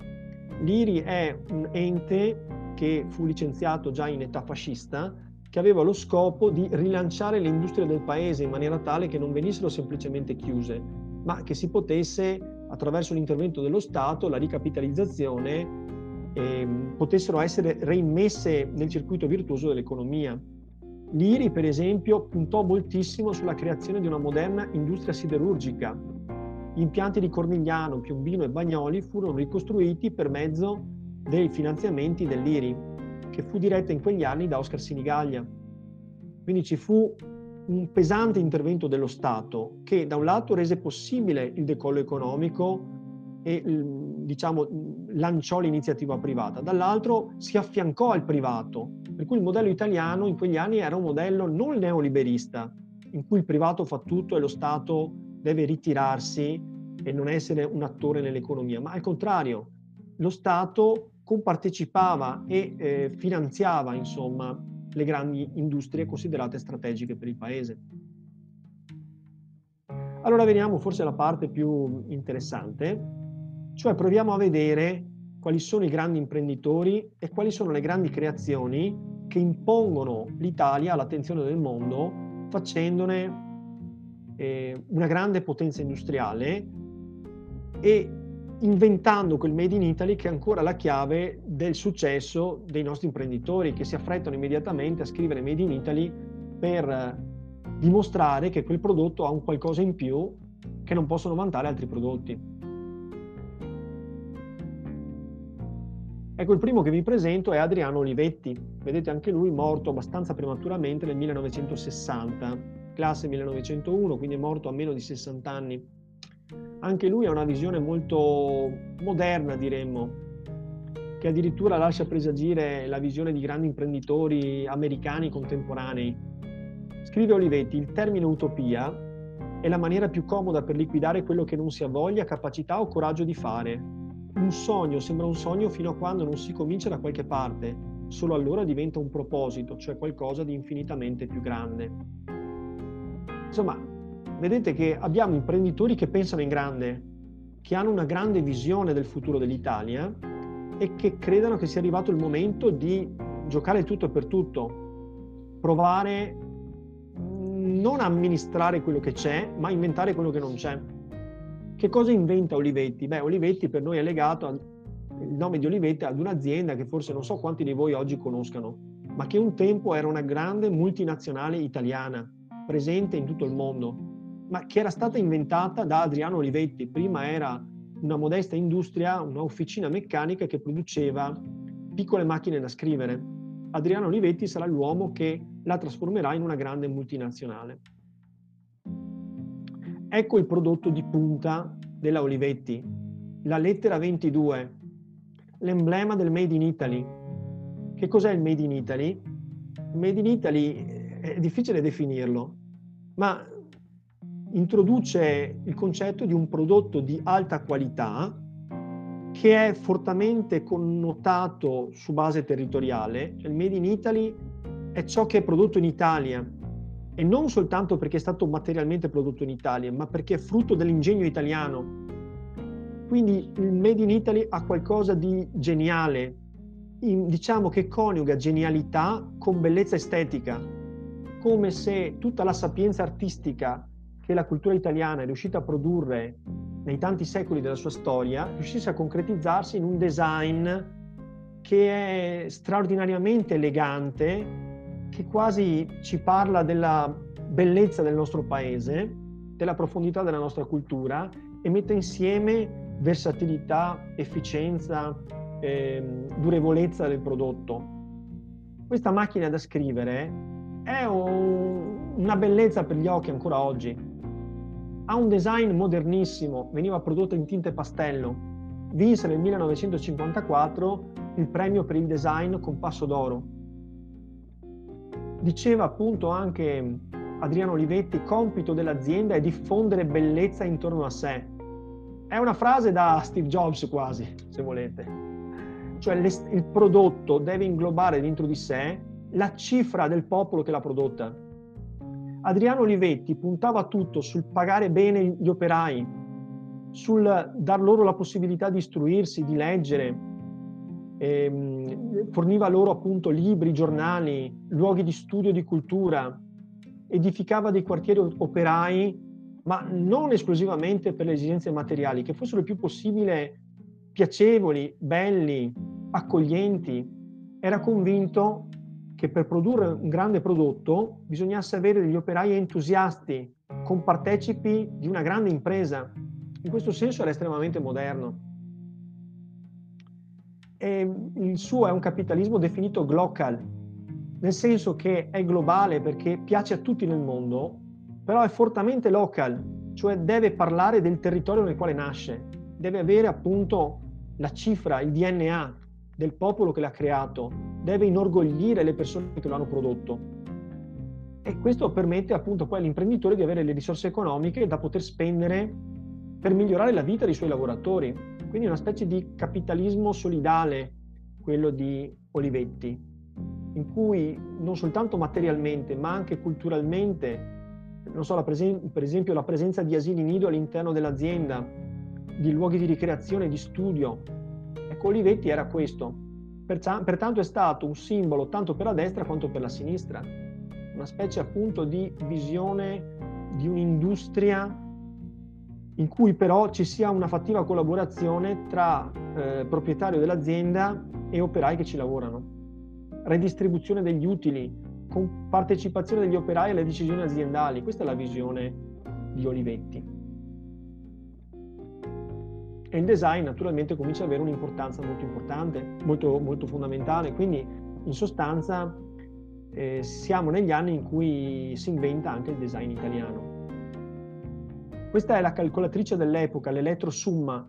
L'IRI è un ente che fu licenziato già in età fascista, che aveva lo scopo di rilanciare le industrie del paese in maniera tale che non venissero semplicemente chiuse, ma che si potesse, attraverso l'intervento dello Stato, la ricapitalizzazione, potessero essere reimmesse nel circuito virtuoso dell'economia. L'IRI, per esempio, puntò moltissimo sulla creazione di una moderna industria siderurgica. Gli impianti di Cornigliano, Piombino e Bagnoli furono ricostruiti per mezzo dei finanziamenti dell'IRI, che fu diretta in quegli anni da Oscar Sinigaglia. Quindi ci fu un pesante intervento dello Stato che da un lato rese possibile il decollo economico e, diciamo, lanciò l'iniziativa privata, dall'altro si affiancò al privato, per cui il modello italiano in quegli anni era un modello non neoliberista, in cui il privato fa tutto e lo Stato deve ritirarsi e non essere un attore nell'economia, ma al contrario, lo Stato compartecipava e finanziava, insomma, le grandi industrie considerate strategiche per il paese. Allora veniamo forse alla parte più interessante, cioè proviamo a vedere quali sono i grandi imprenditori e quali sono le grandi creazioni che impongono l'Italia all'attenzione del mondo, facendone una grande potenza industriale e inventando quel Made in Italy che è ancora la chiave del successo dei nostri imprenditori, che si affrettano immediatamente a scrivere Made in Italy per dimostrare che quel prodotto ha un qualcosa in più che non possono vantare altri prodotti. Ecco, il primo che vi presento è Adriano Olivetti, vedete anche lui morto abbastanza prematuramente nel 1960, classe 1901, quindi è morto a meno di 60 anni. Anche lui ha una visione molto moderna, diremmo, che addirittura lascia presagire la visione di grandi imprenditori americani contemporanei. Scrive Olivetti: il termine utopia è la maniera più comoda per liquidare quello che non si ha voglia, capacità o coraggio di fare. Un sogno sembra un sogno fino a quando non si comincia da qualche parte, solo allora diventa un proposito, cioè qualcosa di infinitamente più grande. Insomma, vedete che abbiamo imprenditori che pensano in grande, che hanno una grande visione del futuro dell'Italia e che credono che sia arrivato il momento di giocare tutto e per tutto, provare non a amministrare quello che c'è, ma inventare quello che non c'è. Che cosa inventa Olivetti? Beh, Olivetti per noi è legato il nome di Olivetti ad un'azienda che forse non so quanti di voi oggi conoscano, ma che un tempo era una grande multinazionale italiana, presente in tutto il mondo, ma che era stata inventata da Adriano Olivetti. Prima era una modesta industria, una officina meccanica che produceva piccole macchine da scrivere. Adriano Olivetti sarà l'uomo che la trasformerà in una grande multinazionale. Ecco il prodotto di punta della Olivetti, la lettera 22, l'emblema del Made in Italy. Che cos'è il Made in Italy? Il Made in Italy è difficile definirlo, ma introduce il concetto di un prodotto di alta qualità che è fortemente connotato su base territoriale. Cioè, il Made in Italy è ciò che è prodotto in Italia, e non soltanto perché è stato materialmente prodotto in Italia, ma perché è frutto dell'ingegno italiano. Quindi il Made in Italy ha qualcosa di geniale, diciamo che coniuga genialità con bellezza estetica, come se tutta la sapienza artistica che la cultura italiana è riuscita a produrre nei tanti secoli della sua storia riuscisse a concretizzarsi in un design che è straordinariamente elegante, che quasi ci parla della bellezza del nostro paese, della profondità della nostra cultura, e mette insieme versatilità, efficienza, durevolezza del prodotto. Questa macchina da scrivere è una bellezza per gli occhi ancora oggi. Ha un design modernissimo, veniva prodotta in tinte pastello. Vinse nel 1954 il premio per il design Compasso d'Oro. Diceva appunto anche Adriano Olivetti: il compito dell'azienda è diffondere bellezza intorno a sé. È una frase da Steve Jobs quasi, se volete. cioè il prodotto deve inglobare dentro di sé la cifra del popolo che l'ha prodotta. Adriano Olivetti puntava tutto sul pagare bene gli operai, sul dar loro la possibilità di istruirsi, di leggere, forniva loro appunto libri, giornali, luoghi di studio, di cultura, edificava dei quartieri operai, ma non esclusivamente per le esigenze materiali, che fossero il più possibile piacevoli, belli, accoglienti. Era convinto che per produrre un grande prodotto bisognasse avere degli operai entusiasti, compartecipi di una grande impresa. In questo senso era estremamente moderno. E il suo è un capitalismo definito glocal, nel senso che è globale perché piace a tutti nel mondo, però è fortemente local, cioè deve parlare del territorio nel quale nasce, deve avere appunto la cifra, il DNA del popolo che l'ha creato, deve inorgoglire le persone che lo hanno prodotto. E questo permette appunto poi all'imprenditore di avere le risorse economiche da poter spendere per migliorare la vita dei suoi lavoratori. Quindi una specie di capitalismo solidale, quello di Olivetti, in cui non soltanto materialmente ma anche culturalmente, non so, per esempio la presenza di asili nido all'interno dell'azienda, di luoghi di ricreazione, di studio. Ecco, Olivetti era questo. Pertanto è stato un simbolo tanto per la destra quanto per la sinistra. Una specie appunto di visione di un'industria in cui però ci sia una fattiva collaborazione tra proprietario dell'azienda e operai che ci lavorano. Redistribuzione degli utili, con partecipazione degli operai alle decisioni aziendali. Questa è la visione di Olivetti. E il design naturalmente comincia ad avere un'importanza molto importante, molto fondamentale. Quindi in sostanza siamo negli anni in cui si inventa anche il design italiano. Questa è la calcolatrice dell'epoca, l'elettrosumma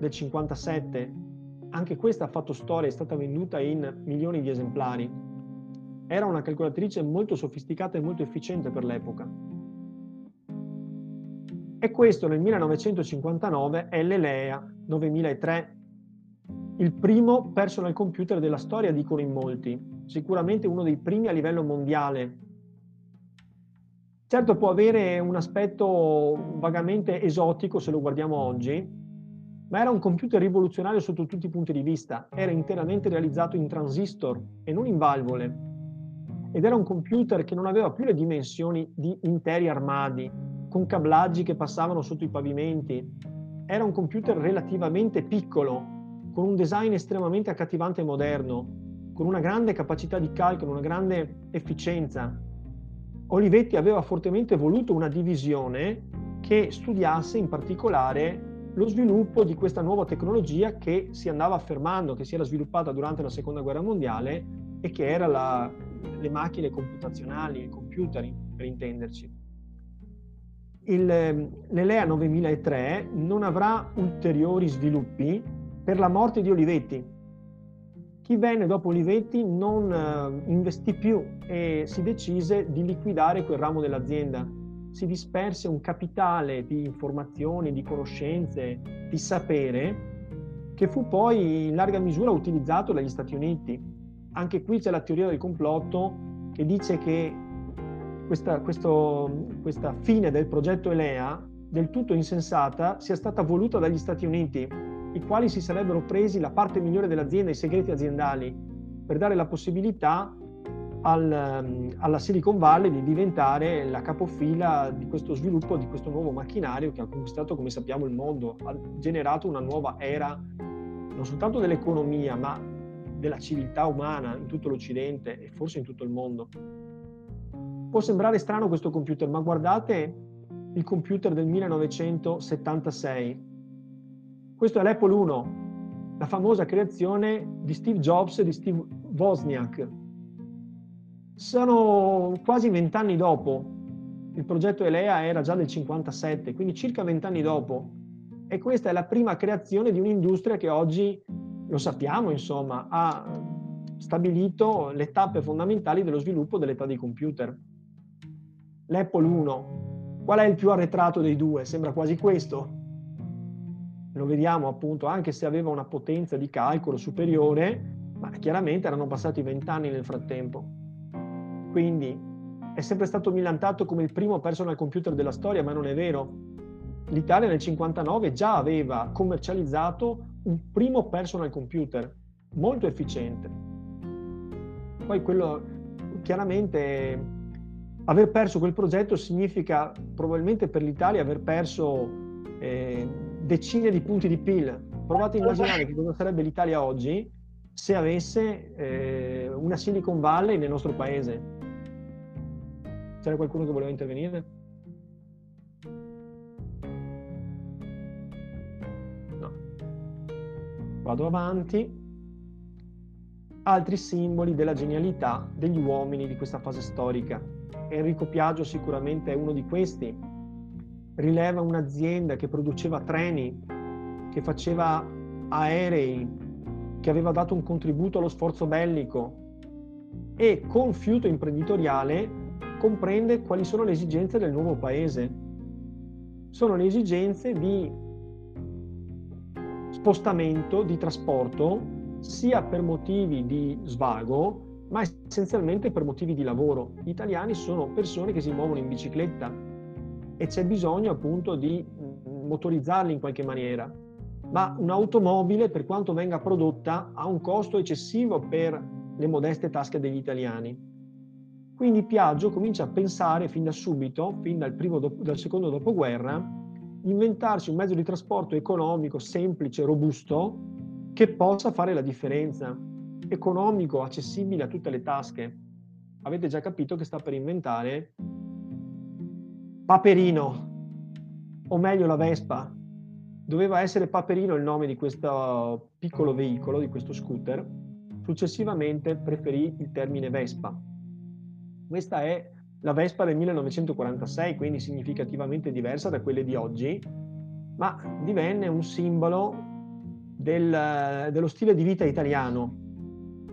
del 57. Anche questa ha fatto storia, è stata venduta in milioni di esemplari. Era una calcolatrice molto sofisticata e molto efficiente per l'epoca. E questo nel 1959 è l'Elea 9003, il primo personal computer della storia, dicono in molti, sicuramente uno dei primi a livello mondiale. Certo può avere un aspetto vagamente esotico se lo guardiamo oggi, ma era un computer rivoluzionario sotto tutti i punti di vista. Era interamente realizzato in transistor e non in valvole. Ed era un computer che non aveva più le dimensioni di interi armadi, con cablaggi che passavano sotto i pavimenti. Era un computer relativamente piccolo, con un design estremamente accattivante e moderno, con una grande capacità di calcolo, una grande efficienza. Olivetti aveva fortemente voluto una divisione che studiasse in particolare lo sviluppo di questa nuova tecnologia che si andava affermando, che si era sviluppata durante la Seconda Guerra Mondiale e che era le macchine computazionali, il computer per intenderci. L'Elea 9003 non avrà ulteriori sviluppi per la morte di Olivetti. Chi venne dopo Olivetti non investì più e si decise di liquidare quel ramo dell'azienda. Si disperse un capitale di informazioni, di conoscenze, di sapere che fu poi in larga misura utilizzato dagli Stati Uniti. Anche qui c'è la teoria del complotto che dice che questa fine del progetto Elea, del tutto insensata, sia stata voluta dagli Stati Uniti, i quali si sarebbero presi la parte migliore dell'azienda, i segreti aziendali, per dare la possibilità alla Silicon Valley di diventare la capofila di questo sviluppo, di questo nuovo macchinario che ha conquistato, come sappiamo, il mondo, ha generato una nuova era, non soltanto dell'economia, ma della civiltà umana in tutto l'Occidente e forse in tutto il mondo. Può sembrare strano questo computer, ma guardate il computer del 1976. Questo è l'Apple 1, la famosa creazione di Steve Jobs e di Steve Wozniak. Sono quasi 20 anni dopo, il progetto Elea era già del 57, quindi circa 20 anni dopo. E questa è la prima creazione di un'industria che oggi, lo sappiamo, insomma, ha stabilito le tappe fondamentali dello sviluppo dell'età dei computer. L'Apple 1, qual è il più arretrato dei due? Sembra quasi questo. lo vediamo appunto, anche se aveva una potenza di calcolo superiore, ma chiaramente erano passati 20 anni nel frattempo. Quindi è sempre stato millantato come il primo personal computer della storia, ma non è vero. L'Italia nel 59 già aveva commercializzato un primo personal computer molto efficiente. Poi quello, chiaramente, aver perso quel progetto significa probabilmente per l'Italia aver perso decine di punti di PIL. Provate a immaginare che cosa sarebbe l'Italia oggi se avesse una Silicon Valley nel nostro paese. C'era qualcuno che voleva intervenire? No. Vado avanti. Altri simboli della genialità degli uomini di questa fase storica. Enrico Piaggio sicuramente è uno di questi. Rileva un'azienda che produceva treni, che faceva aerei, che aveva dato un contributo allo sforzo bellico, e con fiuto imprenditoriale comprende quali sono le esigenze del nuovo paese. Sono le esigenze di spostamento, di trasporto, sia per motivi di svago, ma essenzialmente per motivi di lavoro. Gli italiani sono persone che si muovono in bicicletta e c'è bisogno appunto di motorizzarli in qualche maniera, ma un'automobile, per quanto venga prodotta, ha un costo eccessivo per le modeste tasche degli italiani. Quindi Piaggio comincia a pensare fin da subito, fin dal secondo dopoguerra, di inventarsi un mezzo di trasporto economico, semplice, robusto, che possa fare la differenza, economico, accessibile a tutte le tasche. Avete già capito che sta per inventare Paperino, o meglio la Vespa. Doveva essere Paperino il nome di questo piccolo veicolo, di questo scooter. Successivamente preferì il termine Vespa. Questa è la Vespa del 1946, quindi significativamente diversa da quelle di oggi, ma divenne un simbolo dello stile di vita italiano,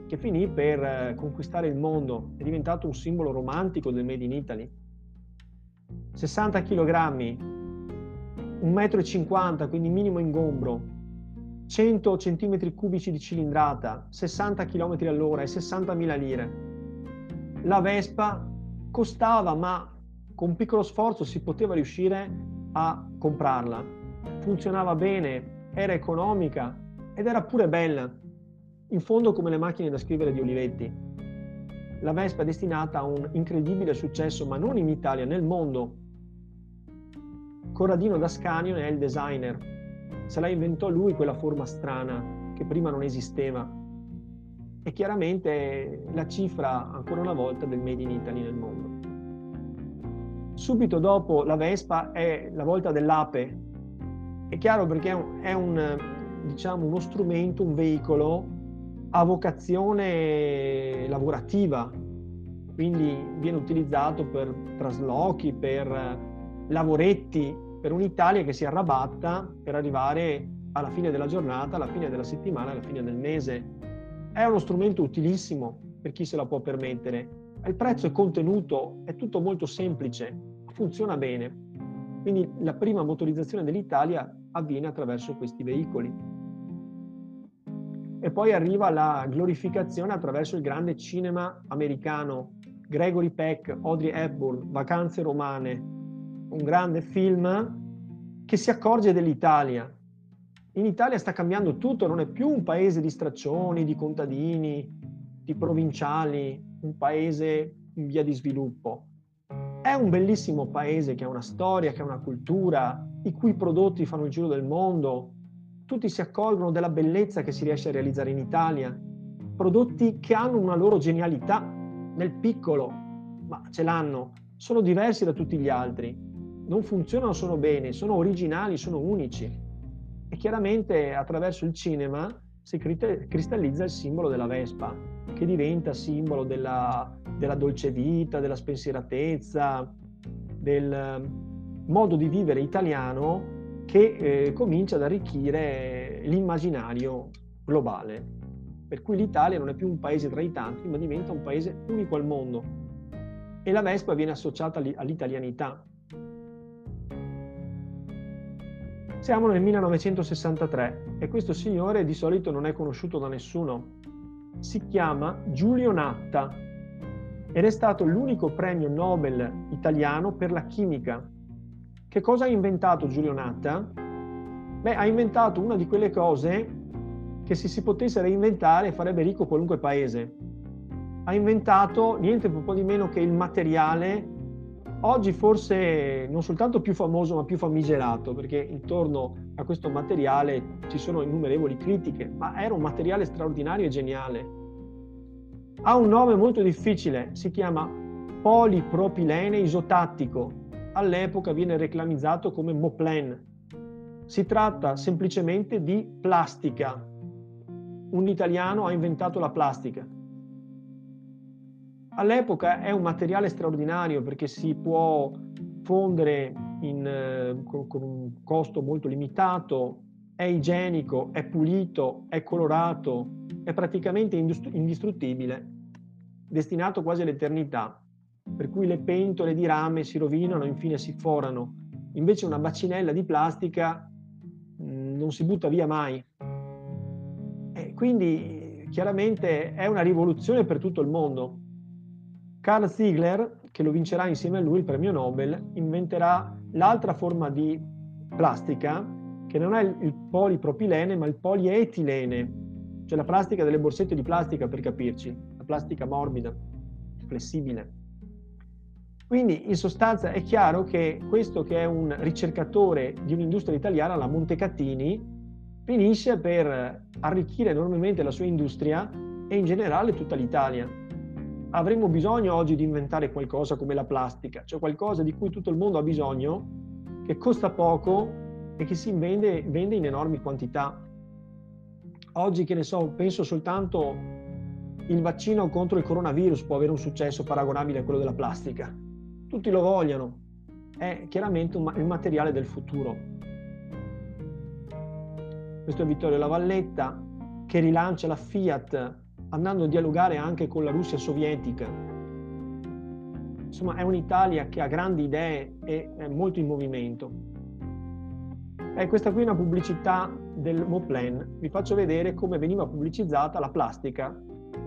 che finì per conquistare il mondo. È diventato un simbolo romantico del Made in Italy. 60 kg, 1,50 m, quindi minimo ingombro, 100 cm cubici di cilindrata, 60 km all'ora e 60.000 lire. La Vespa costava, ma con un piccolo sforzo si poteva riuscire a comprarla. Funzionava bene, era economica ed era pure bella, in fondo come le macchine da scrivere di Olivetti. La Vespa è destinata a un incredibile successo, ma non in Italia, nel mondo. Corradino Dascanio è il designer, se la inventò lui quella forma strana che prima non esisteva, e chiaramente la cifra ancora una volta del Made in Italy nel mondo. Subito dopo la Vespa è la volta dell'ape. È chiaro perché è uno strumento, un veicolo a vocazione lavorativa, quindi viene utilizzato per traslochi, per lavoretti, per un'Italia che si arrabatta per arrivare alla fine della giornata, alla fine della settimana, alla fine del mese. È uno strumento utilissimo per chi se la può permettere. Il prezzo è contenuto, è tutto molto semplice, funziona bene. Quindi la prima motorizzazione dell'Italia avviene attraverso questi veicoli. E poi arriva la glorificazione attraverso il grande cinema americano. Gregory Peck, Audrey Hepburn, Vacanze romane, un grande film che si accorge dell'Italia. In Italia sta cambiando tutto, non è più un paese di straccioni, di contadini, di provinciali, un paese in via di sviluppo. È un bellissimo paese che ha una storia, che ha una cultura, i cui prodotti fanno il giro del mondo. Tutti si accorgono della bellezza che si riesce a realizzare in Italia. Prodotti che hanno una loro genialità nel piccolo, ma ce l'hanno. Sono diversi da tutti gli altri. Non funzionano solo bene, sono originali, sono unici. E chiaramente attraverso il cinema si cristallizza il simbolo della Vespa, che diventa simbolo della dolce vita, della spensieratezza, del modo di vivere italiano che comincia ad arricchire l'immaginario globale, per cui l'Italia non è più un paese tra i tanti, ma diventa un paese unico al mondo, e la Vespa viene associata all'italianità. Siamo nel 1963 e questo signore di solito non è conosciuto da nessuno. Si chiama Giulio Natta ed è stato l'unico premio Nobel italiano per la chimica. Che cosa ha inventato Giulio Natta? Beh, ha inventato una di quelle cose che se si potesse reinventare farebbe ricco qualunque paese. Ha inventato niente un po' di meno che il materiale oggi forse non soltanto più famoso ma più famigerato, perché intorno a questo materiale ci sono innumerevoli critiche, ma era un materiale straordinario e geniale. Ha un nome molto difficile, si chiama polipropilene isotattico, all'epoca viene reclamizzato come Moplen. Si tratta semplicemente di plastica. Un italiano ha inventato la plastica. All'epoca è un materiale straordinario perché si può fondere con un costo molto limitato, è igienico, è pulito, è colorato, è praticamente indistruttibile, destinato quasi all'eternità, per cui le pentole di rame si rovinano, infine si forano. Invece una bacinella di plastica non si butta via mai. E quindi chiaramente è una rivoluzione per tutto il mondo. Carl Ziegler, che lo vincerà insieme a lui il premio Nobel, inventerà l'altra forma di plastica che non è il polipropilene ma il polietilene, cioè la plastica delle borsette di plastica, per capirci, la plastica morbida, flessibile. Quindi in sostanza è chiaro che questo, che è un ricercatore di un'industria italiana, la Montecatini, finisce per arricchire enormemente la sua industria e in generale tutta l'Italia. Avremo bisogno oggi di inventare qualcosa come la plastica, cioè qualcosa di cui tutto il mondo ha bisogno, che costa poco e che si vende in enormi quantità. Oggi, che ne so, penso soltanto il vaccino contro il coronavirus può avere un successo paragonabile a quello della plastica. Tutti lo vogliono, è chiaramente il materiale del futuro. Questo è Vittorio Lavalletta che rilancia la Fiat andando a dialogare anche con la Russia sovietica. Insomma, è un'Italia che ha grandi idee e è molto in movimento. E questa qui è una pubblicità del Moplen. Vi faccio vedere come veniva pubblicizzata la plastica,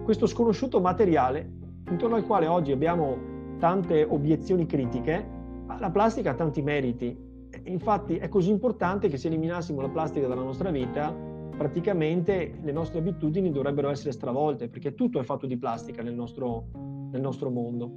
questo sconosciuto materiale intorno al quale oggi abbiamo tante obiezioni critiche, ma la plastica ha tanti meriti. Infatti è così importante che se eliminassimo la plastica dalla nostra vita, praticamente le nostre abitudini dovrebbero essere stravolte, perché tutto è fatto di plastica nel nostro mondo.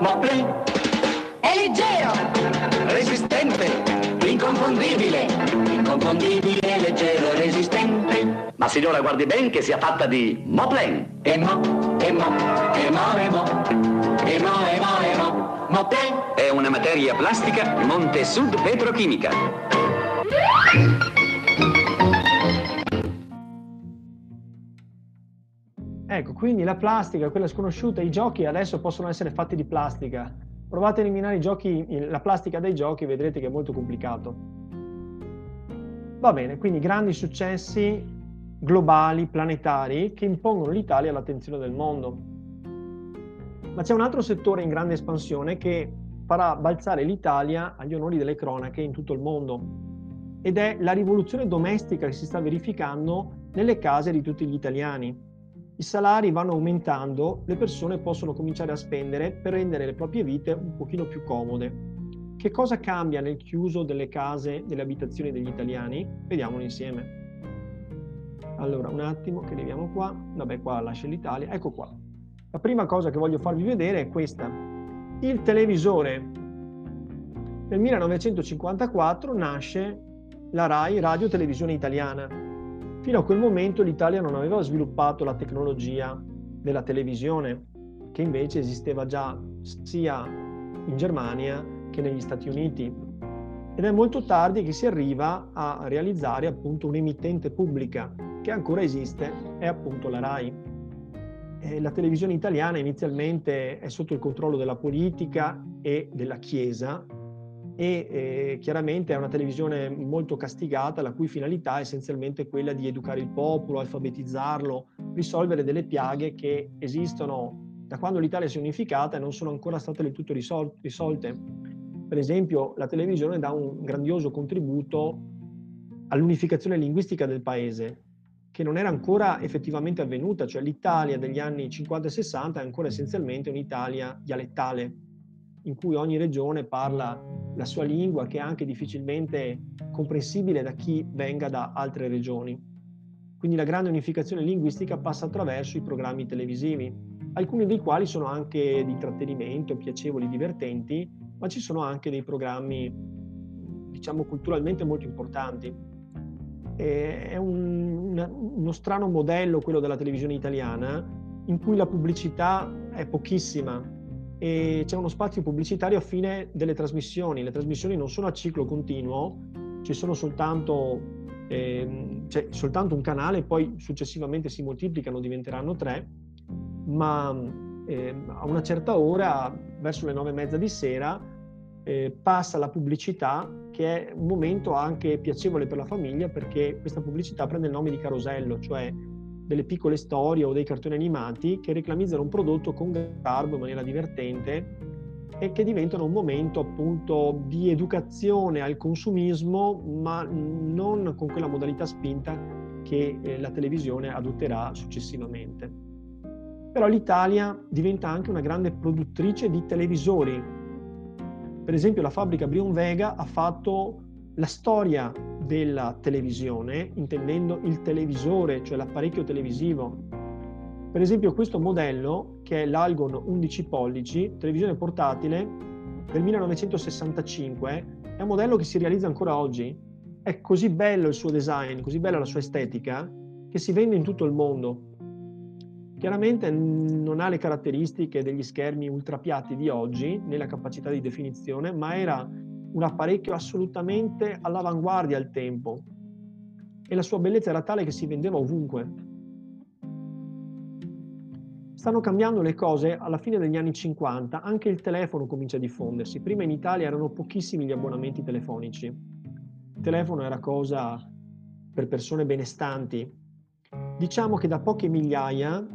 Moplen, Moplen. È leggero, resistente, inconfondibile, inconfondibile, leggero, resistente. Ma signora, guardi ben che sia fatta di Moplen. Moplen è una materia plastica di Monte Sud Petrochimica. Ecco, quindi la plastica, quella sconosciuta, i giochi adesso possono essere fatti di plastica. Provate a eliminare i giochi, la plastica dai giochi, vedrete che è molto complicato. Va bene, quindi grandi successi globali, planetari, che impongono l'Italia all'attenzione del mondo. Ma c'è un altro settore in grande espansione che farà balzare l'Italia agli onori delle cronache in tutto il mondo, ed è la rivoluzione domestica che si sta verificando nelle case di tutti gli italiani. I salari vanno aumentando, le persone possono cominciare a spendere per rendere le proprie vite un pochino più comode. Che cosa cambia nel chiuso delle case, delle abitazioni degli italiani? Vediamolo insieme. Allora, un attimo che arriviamo qua. Vabbè, qua lascia l'Italia. Ecco qua. La prima cosa che voglio farvi vedere è questa. Il televisore. Nel 1954 nasce la RAI, Radio Televisione Italiana. Fino a quel momento l'Italia non aveva sviluppato la tecnologia della televisione, che invece esisteva già sia in Germania che negli Stati Uniti. Ed è molto tardi che si arriva a realizzare appunto un'emittente pubblica che ancora esiste, è appunto la RAI. la televisione italiana inizialmente è sotto il controllo della politica e della Chiesa e chiaramente è una televisione molto castigata, la cui finalità è essenzialmente quella di educare il popolo, alfabetizzarlo, risolvere delle piaghe che esistono da quando l'Italia si è unificata e non sono ancora state del tutto risolte. Per esempio, la televisione dà un grandioso contributo all'unificazione linguistica del paese, che non era ancora effettivamente avvenuta, cioè l'Italia degli anni 50 e 60 è ancora essenzialmente un'Italia dialettale, in cui ogni regione parla la sua lingua, che è anche difficilmente comprensibile da chi venga da altre regioni. Quindi la grande unificazione linguistica passa attraverso i programmi televisivi, alcuni dei quali sono anche di intrattenimento, piacevoli, divertenti, ma ci sono anche dei programmi, diciamo, culturalmente molto importanti. È uno strano modello quello della televisione italiana, in cui la pubblicità è pochissima e c'è uno spazio pubblicitario a fine delle trasmissioni. Le trasmissioni non sono a ciclo continuo, ci sono soltanto un canale, poi successivamente si moltiplicano, diventeranno 3, ma a una certa ora, verso le 9:30 di sera, passa la pubblicità, che è un momento anche piacevole per la famiglia, perché questa pubblicità prende il nome di carosello, cioè delle piccole storie o dei cartoni animati che reclamizzano un prodotto con garbo, in maniera divertente, e che diventano un momento appunto di educazione al consumismo, ma non con quella modalità spinta che la televisione adotterà successivamente. Però l'Italia diventa anche una grande produttrice di televisori. Per esempio, la fabbrica Brionvega ha fatto la storia della televisione, intendendo il televisore, cioè l'apparecchio televisivo. Per esempio, questo modello, che è l'Algon 11 pollici, televisione portatile, del 1965, è un modello che si realizza ancora oggi. È così bello il suo design, così bella la sua estetica, che si vende in tutto il mondo. Chiaramente non ha le caratteristiche degli schermi ultrapiatti di oggi, né la capacità di definizione, ma era un apparecchio assolutamente all'avanguardia al tempo, e la sua bellezza era tale che si vendeva ovunque. Stanno cambiando le cose. Alla fine degli anni 50 anche il telefono comincia a diffondersi. Prima in Italia erano pochissimi gli abbonamenti telefonici. Il telefono era cosa per persone benestanti. Diciamo che da poche migliaia,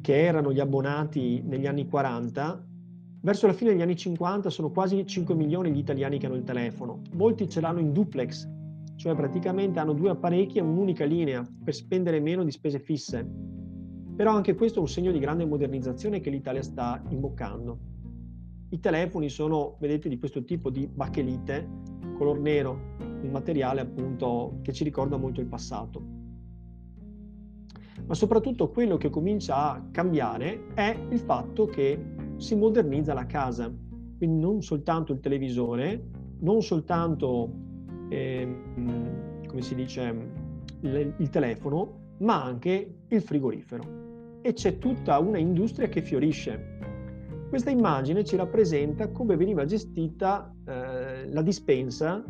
che erano gli abbonati negli anni 40, verso la fine degli anni 50 sono quasi 5 milioni gli italiani che hanno il telefono. Molti ce l'hanno in duplex, cioè praticamente hanno due apparecchi e un'unica linea, per spendere meno di spese fisse. Però anche questo è un segno di grande modernizzazione che l'Italia sta imboccando. I telefoni sono, vedete, di questo tipo di bacchelite, color nero, un materiale appunto che ci ricorda molto il passato. Ma soprattutto quello che comincia a cambiare è il fatto che si modernizza la casa, quindi non soltanto il televisore, non soltanto il telefono, ma anche il frigorifero, e c'è tutta una industria che fiorisce. Questa immagine ci rappresenta come veniva gestita la dispensa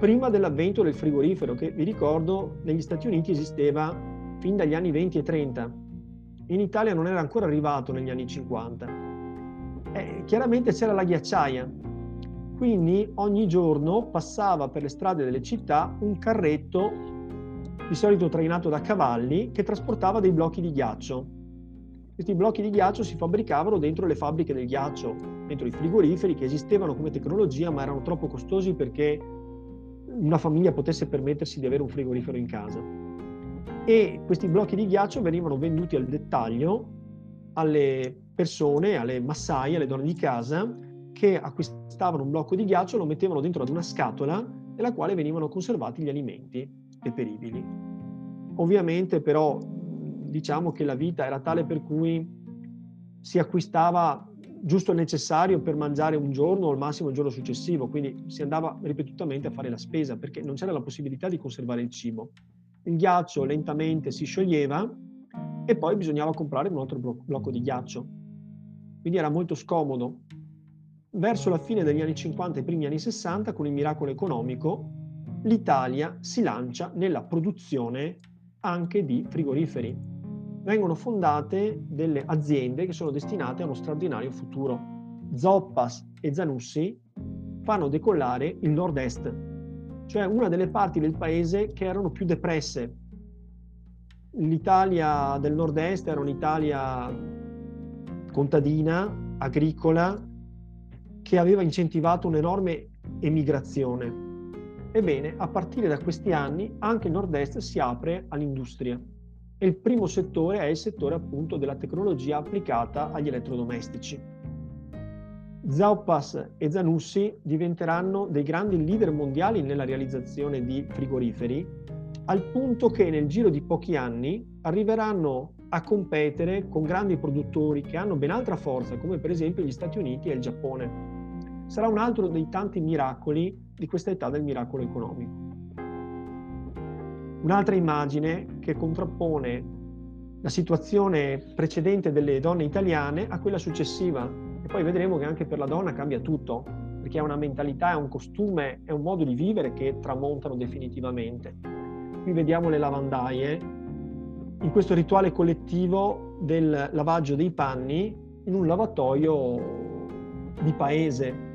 prima dell'avvento del frigorifero, che vi ricordo negli Stati Uniti esisteva fin dagli anni 20 e 30. In Italia non era ancora arrivato negli anni 50. Chiaramente c'era la ghiacciaia, quindi ogni giorno passava per le strade delle città un carretto, di solito trainato da cavalli, che trasportava dei blocchi di ghiaccio. Questi blocchi di ghiaccio si fabbricavano dentro le fabbriche del ghiaccio, dentro i frigoriferi, che esistevano come tecnologia ma erano troppo costosi perché una famiglia potesse permettersi di avere un frigorifero in casa. E questi blocchi di ghiaccio venivano venduti al dettaglio alle persone, alle massaie, alle donne di casa, che acquistavano un blocco di ghiaccio, lo mettevano dentro ad una scatola nella quale venivano conservati gli alimenti deperibili. Ovviamente però diciamo che la vita era tale per cui si acquistava giusto il necessario per mangiare un giorno o al massimo il giorno successivo, quindi si andava ripetutamente a fare la spesa perché non c'era la possibilità di conservare il cibo. Il ghiaccio lentamente si scioglieva e poi bisognava comprare un altro blocco di ghiaccio, quindi era molto scomodo. Verso la fine degli anni 50 e i primi anni 60, con il miracolo economico, l'Italia si lancia nella produzione anche di frigoriferi. vengono fondate delle aziende che sono destinate a uno straordinario futuro. Zoppas e Zanussi fanno decollare il nord-est, cioè una delle parti del paese che erano più depresse. L'Italia del nord-est era un'Italia contadina, agricola, che aveva incentivato un'enorme emigrazione. Ebbene, a partire da questi anni anche il nord-est si apre all'industria e il primo settore è il settore appunto della tecnologia applicata agli elettrodomestici. Zoppas e Zanussi diventeranno dei grandi leader mondiali nella realizzazione di frigoriferi, al punto che nel giro di pochi anni arriveranno a competere con grandi produttori che hanno ben altra forza, come per esempio gli Stati Uniti e il Giappone. Sarà un altro dei tanti miracoli di questa età del miracolo economico. Un'altra immagine che contrappone la situazione precedente delle donne italiane a quella successiva, e poi vedremo che anche per la donna cambia tutto, perché è una mentalità, è un costume, è un modo di vivere che tramontano definitivamente. Qui vediamo le lavandaie, in questo rituale collettivo del lavaggio dei panni in un lavatoio di paese.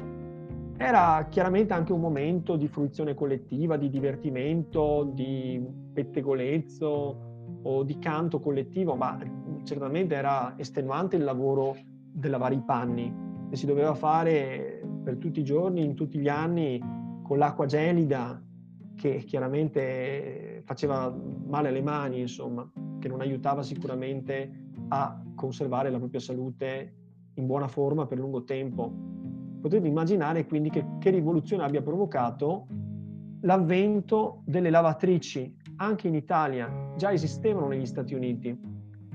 Era chiaramente anche un momento di fruizione collettiva, di divertimento, di pettegolezzo o di canto collettivo, ma certamente era estenuante il lavoro del lavare i panni, che si doveva fare per tutti i giorni, in tutti gli anni, con l'acqua gelida, che chiaramente faceva male alle mani, insomma, che non aiutava sicuramente a conservare la propria salute in buona forma per lungo tempo. Potete immaginare quindi che rivoluzione abbia provocato l'avvento delle lavatrici. Anche in Italia già esistevano negli Stati Uniti.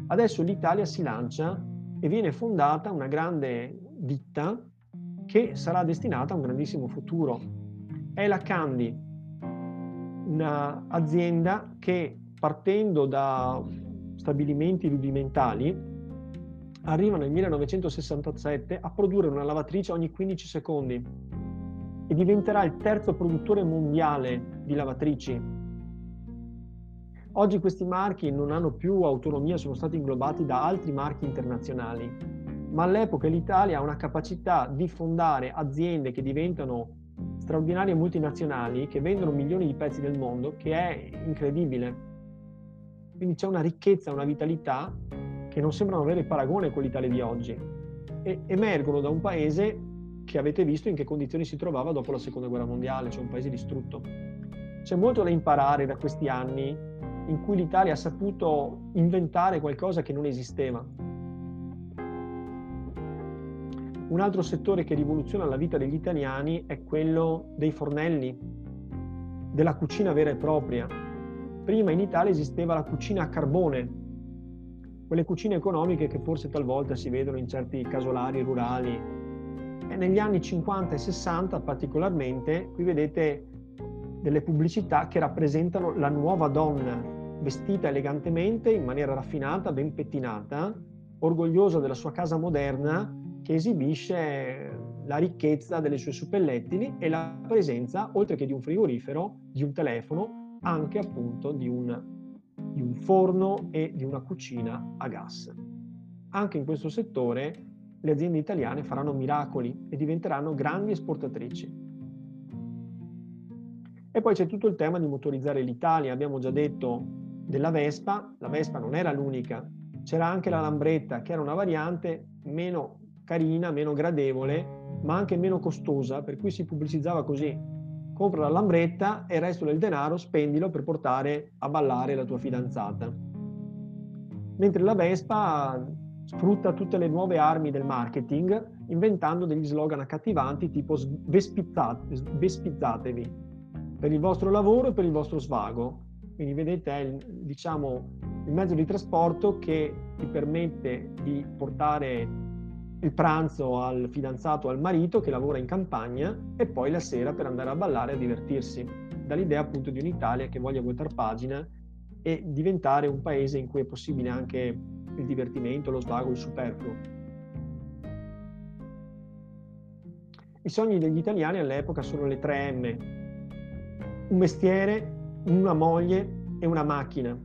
Adesso l'Italia si lancia e viene fondata una grande ditta che sarà destinata a un grandissimo futuro. È la Candy, un'azienda che partendo da stabilimenti rudimentali arriva nel 1967 a produrre una lavatrice ogni 15 secondi e diventerà il terzo produttore mondiale di lavatrici. Oggi questi marchi non hanno più autonomia, sono stati inglobati da altri marchi internazionali, ma all'epoca l'Italia ha una capacità di fondare aziende che diventano straordinarie multinazionali, che vendono milioni di pezzi del mondo, che è incredibile. Quindi c'è una ricchezza, una vitalità che non sembrano avere paragone con l'Italia di oggi e emergono da un paese che avete visto in che condizioni si trovava dopo la Seconda Guerra Mondiale, cioè un paese distrutto. C'è molto da imparare da questi anni in cui l'Italia ha saputo inventare qualcosa che non esisteva. Un altro settore che rivoluziona la vita degli italiani è quello dei fornelli, della cucina vera e propria. Prima in Italia esisteva la cucina a carbone, quelle cucine economiche che forse talvolta si vedono in certi casolari rurali. E negli anni 50 e 60 particolarmente, qui vedete delle pubblicità che rappresentano la nuova donna, vestita elegantemente, in maniera raffinata, ben pettinata, orgogliosa della sua casa moderna, che esibisce la ricchezza delle sue suppellettili e la presenza, oltre che di un frigorifero, di un telefono, anche appunto di un forno e di una cucina a gas. Anche in questo settore le aziende italiane faranno miracoli e diventeranno grandi esportatrici. E poi c'è tutto il tema di motorizzare l'Italia. Abbiamo già detto della Vespa, la Vespa non era l'unica, c'era anche la Lambretta, che era una variante meno carina, meno gradevole, ma anche meno costosa, per cui si pubblicizzava così: compra la Lambretta e il resto del denaro spendilo per portare a ballare la tua fidanzata. Mentre la Vespa sfrutta tutte le nuove armi del marketing inventando degli slogan accattivanti tipo "vespizzatevi per il vostro lavoro e per il vostro svago". Quindi vedete è il mezzo di trasporto che ti permette di portare il pranzo al fidanzato, al marito che lavora in campagna, e poi la sera per andare a ballare e a divertirsi. Dall'idea appunto di un'Italia che voglia voltar pagina e diventare un paese in cui è possibile anche il divertimento, lo svago, il superfluo. I sogni degli italiani all'epoca sono le 3 M: un mestiere, una moglie e una macchina.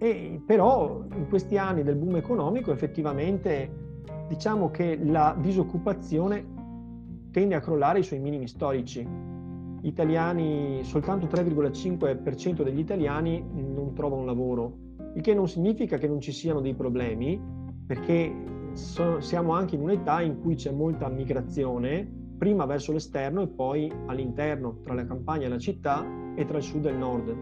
E però in questi anni del boom economico effettivamente diciamo che la disoccupazione tende a crollare i suoi minimi storici. Gli italiani, soltanto 3,5% degli italiani non trovano lavoro, il che non significa che non ci siano dei problemi, perché siamo anche in un'età in cui c'è molta migrazione, prima verso l'esterno e poi all'interno, tra la campagna e la città e tra il sud e il nord.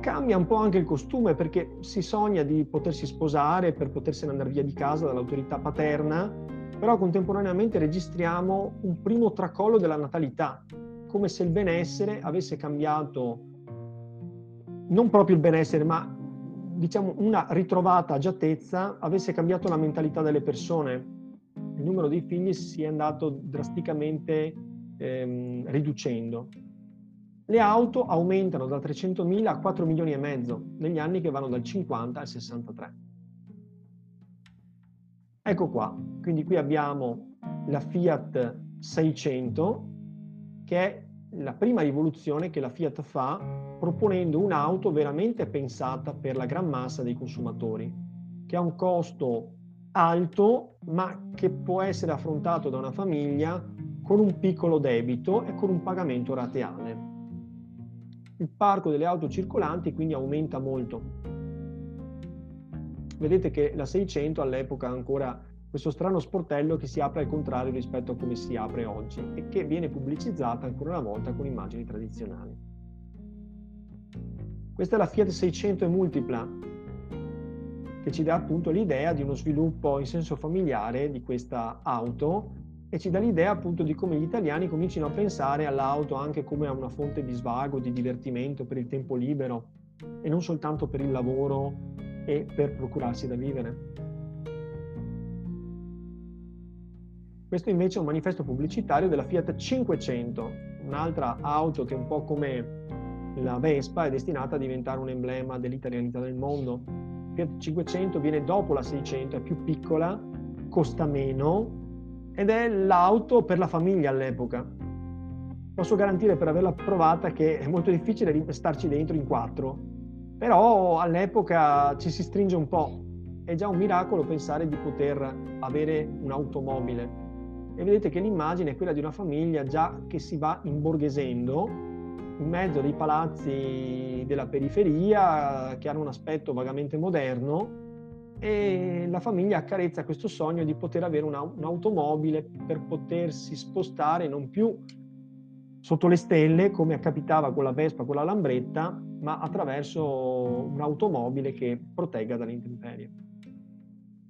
Cambia un po' anche il costume, perché si sogna di potersi sposare per potersene andare via di casa dall'autorità paterna, però contemporaneamente registriamo un primo tracollo della natalità, come se il benessere avesse cambiato, non proprio il benessere, ma diciamo una ritrovata agiatezza avesse cambiato la mentalità delle persone. Il numero dei figli si è andato drasticamente riducendo. Le auto aumentano da 300.000 a 4 milioni e mezzo negli anni che vanno dal 50 al 63. Ecco qua, quindi qui abbiamo la Fiat 600, che è la prima rivoluzione che la Fiat fa, proponendo un'auto veramente pensata per la gran massa dei consumatori, che ha un costo alto ma che può essere affrontato da una famiglia con un piccolo debito e con un pagamento rateale. Il parco delle auto circolanti quindi aumenta molto. Vedete che la 600 all'epoca ha ancora questo strano sportello che si apre al contrario rispetto a come si apre oggi e che viene pubblicizzata ancora una volta con immagini tradizionali. Questa è la Fiat 600 e multipla, che ci dà appunto l'idea di uno sviluppo in senso familiare di questa auto e ci dà l'idea appunto di come gli italiani comincino a pensare all'auto anche come a una fonte di svago, di divertimento per il tempo libero e non soltanto per il lavoro e per procurarsi da vivere. Questo invece è un manifesto pubblicitario della Fiat 500, un'altra auto che un po' come la Vespa è destinata a diventare un emblema dell'italianità nel mondo. Fiat 500 viene dopo la 600, è più piccola, costa meno ed è l'auto per la famiglia all'epoca. Posso garantire, per averla provata, che è molto difficile starci dentro in quattro, però all'epoca ci si stringe un po'. È già un miracolo pensare di poter avere un'automobile. E vedete che l'immagine è quella di una famiglia già che si va imborghesendo in mezzo dei palazzi della periferia che hanno un aspetto vagamente moderno, e la famiglia accarezza questo sogno di poter avere un'automobile per potersi spostare non più sotto le stelle come accapitava con la Vespa, con la Lambretta, ma attraverso un'automobile che protegga dalle intemperie.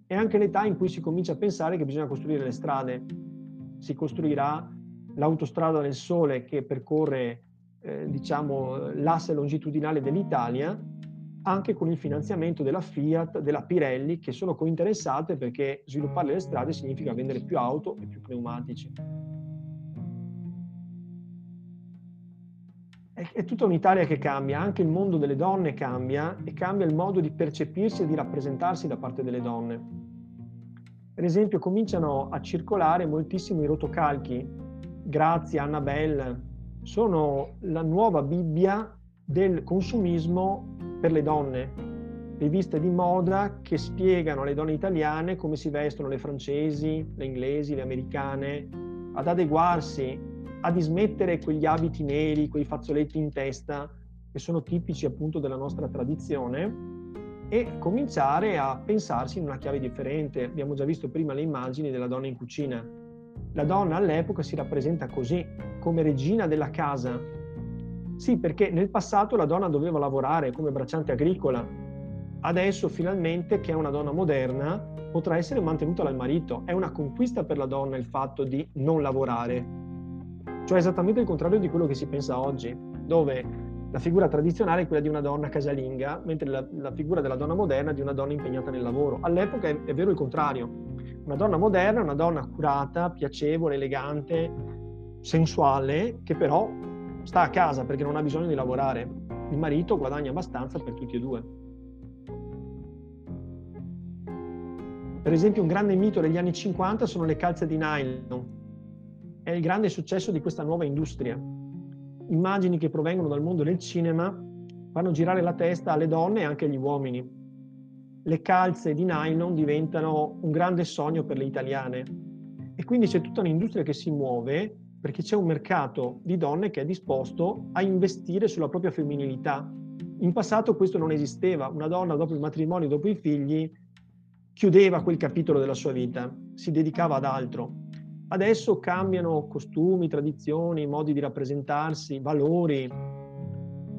È anche l'età in cui si comincia a pensare che bisogna costruire le strade. Si costruirà l'autostrada del sole che percorre diciamo l'asse longitudinale dell'Italia, anche con il finanziamento della Fiat, della Pirelli, che sono cointeressate perché sviluppare le strade significa vendere più auto e più pneumatici. È tutta un'Italia che cambia, anche il mondo delle donne cambia e cambia il modo di percepirsi e di rappresentarsi da parte delle donne. Per esempio cominciano a circolare moltissimo i rotocalchi. Grazia, Annabelle sono la nuova Bibbia del consumismo per le donne. Riviste di moda che spiegano alle donne italiane come si vestono le francesi, le inglesi, le americane, ad adeguarsi, a dismettere quegli abiti neri, quei fazzoletti in testa che sono tipici appunto della nostra tradizione e cominciare a pensarsi in una chiave differente. Abbiamo già visto prima le immagini della donna in cucina. La donna all'epoca si rappresenta così, come regina della casa. Sì, perché nel passato la donna doveva lavorare come bracciante agricola. Adesso finalmente, che è una donna moderna, potrà essere mantenuta dal marito. È una conquista per la donna il fatto di non lavorare. Cioè esattamente il contrario di quello che si pensa oggi, dove la figura tradizionale è quella di una donna casalinga, mentre la figura della donna moderna è di una donna impegnata nel lavoro. All'epoca è vero il contrario. Una donna moderna è una donna curata, piacevole, elegante, sensuale, che però sta a casa perché non ha bisogno di lavorare. Il marito guadagna abbastanza per tutti e due. Per esempio un grande mito degli anni 50 sono le calze di nylon. È il grande successo di questa nuova industria. Immagini che provengono dal mondo del cinema fanno girare la testa alle donne e anche agli uomini. Le calze di nylon diventano un grande sogno per le italiane e quindi c'è tutta un'industria che si muove perché c'è un mercato di donne che è disposto a investire sulla propria femminilità. In passato questo non esisteva, una donna dopo il matrimonio, dopo i figli, chiudeva quel capitolo della sua vita, si dedicava ad altro. Adesso cambiano costumi, tradizioni, modi di rappresentarsi, valori,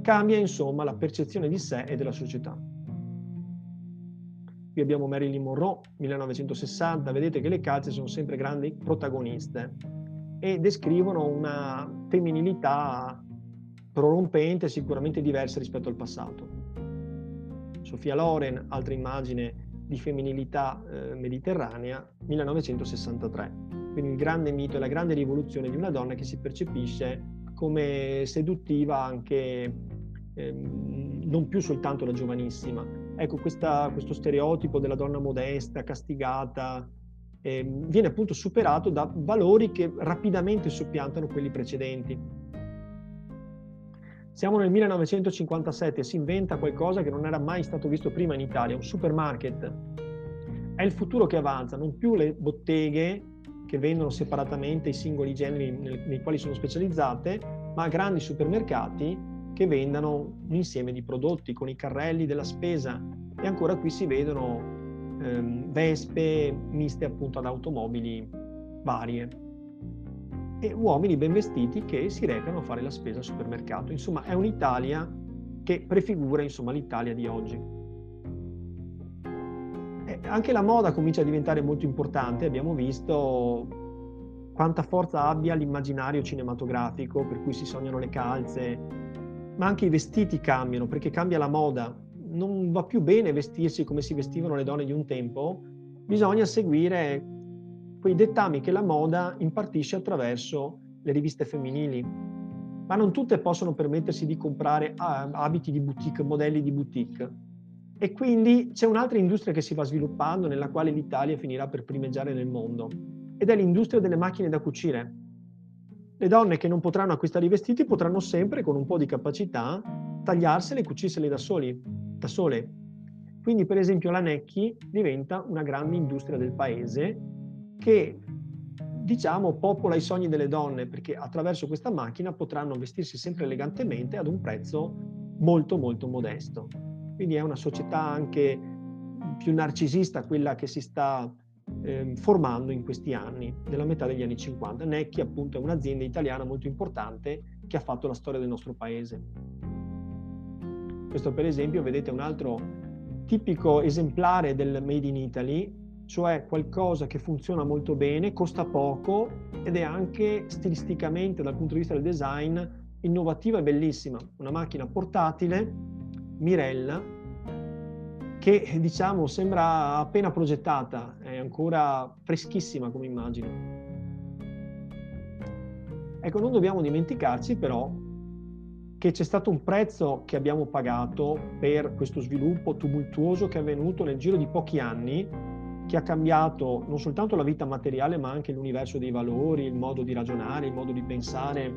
cambia insomma la percezione di sé e della società. Qui abbiamo Marilyn Monroe, 1960, vedete che le calze sono sempre grandi protagoniste e descrivono una femminilità prorompente, sicuramente diversa rispetto al passato. Sofia Loren, altra immagine di femminilità mediterranea, 1963. Quindi il grande mito e la grande rivoluzione di una donna che si percepisce come seduttiva anche non più soltanto la giovanissima. Ecco, questo stereotipo della donna modesta, castigata, viene appunto superato da valori che rapidamente soppiantano quelli precedenti. Siamo nel 1957 e si inventa qualcosa che non era mai stato visto prima in Italia, un supermarket. È il futuro che avanza, non più le botteghe che vendono separatamente i singoli generi nei quali sono specializzate, ma grandi supermercati che vendano un insieme di prodotti con i carrelli della spesa. E ancora qui si vedono vespe miste appunto ad automobili varie, e uomini ben vestiti che si recano a fare la spesa al supermercato. Insomma, è un'Italia che prefigura insomma l'Italia di oggi. E anche la moda comincia a diventare molto importante. Abbiamo visto quanta forza abbia l'immaginario cinematografico, per cui si sognano le calze, ma anche i vestiti cambiano, perché cambia la moda. Non va più bene vestirsi come si vestivano le donne di un tempo, bisogna seguire quei dettami che la moda impartisce attraverso le riviste femminili. Ma non tutte possono permettersi di comprare abiti di boutique, modelli di boutique. E quindi c'è un'altra industria che si va sviluppando, nella quale l'Italia finirà per primeggiare nel mondo, ed è l'industria delle macchine da cucire. Le donne che non potranno acquistare i vestiti potranno sempre, con un po' di capacità, tagliarsele e cucirsele da sole. Quindi per esempio la Necchi diventa una grande industria del paese, che diciamo popola i sogni delle donne, perché attraverso questa macchina potranno vestirsi sempre elegantemente ad un prezzo molto molto modesto. Quindi è una società anche più narcisista quella che si sta formando in questi anni, nella metà degli anni 50. Necchi appunto è un'azienda italiana molto importante che ha fatto la storia del nostro paese. Questo per esempio, vedete, un altro tipico esemplare del Made in Italy, cioè qualcosa che funziona molto bene, costa poco ed è anche stilisticamente, dal punto di vista del design, innovativa e bellissima. Una macchina portatile, Mirella, che diciamo sembra appena progettata, è ancora freschissima come immagine. Ecco, non dobbiamo dimenticarci però che c'è stato un prezzo che abbiamo pagato per questo sviluppo tumultuoso che è avvenuto nel giro di pochi anni, che ha cambiato non soltanto la vita materiale ma anche l'universo dei valori, il modo di ragionare, il modo di pensare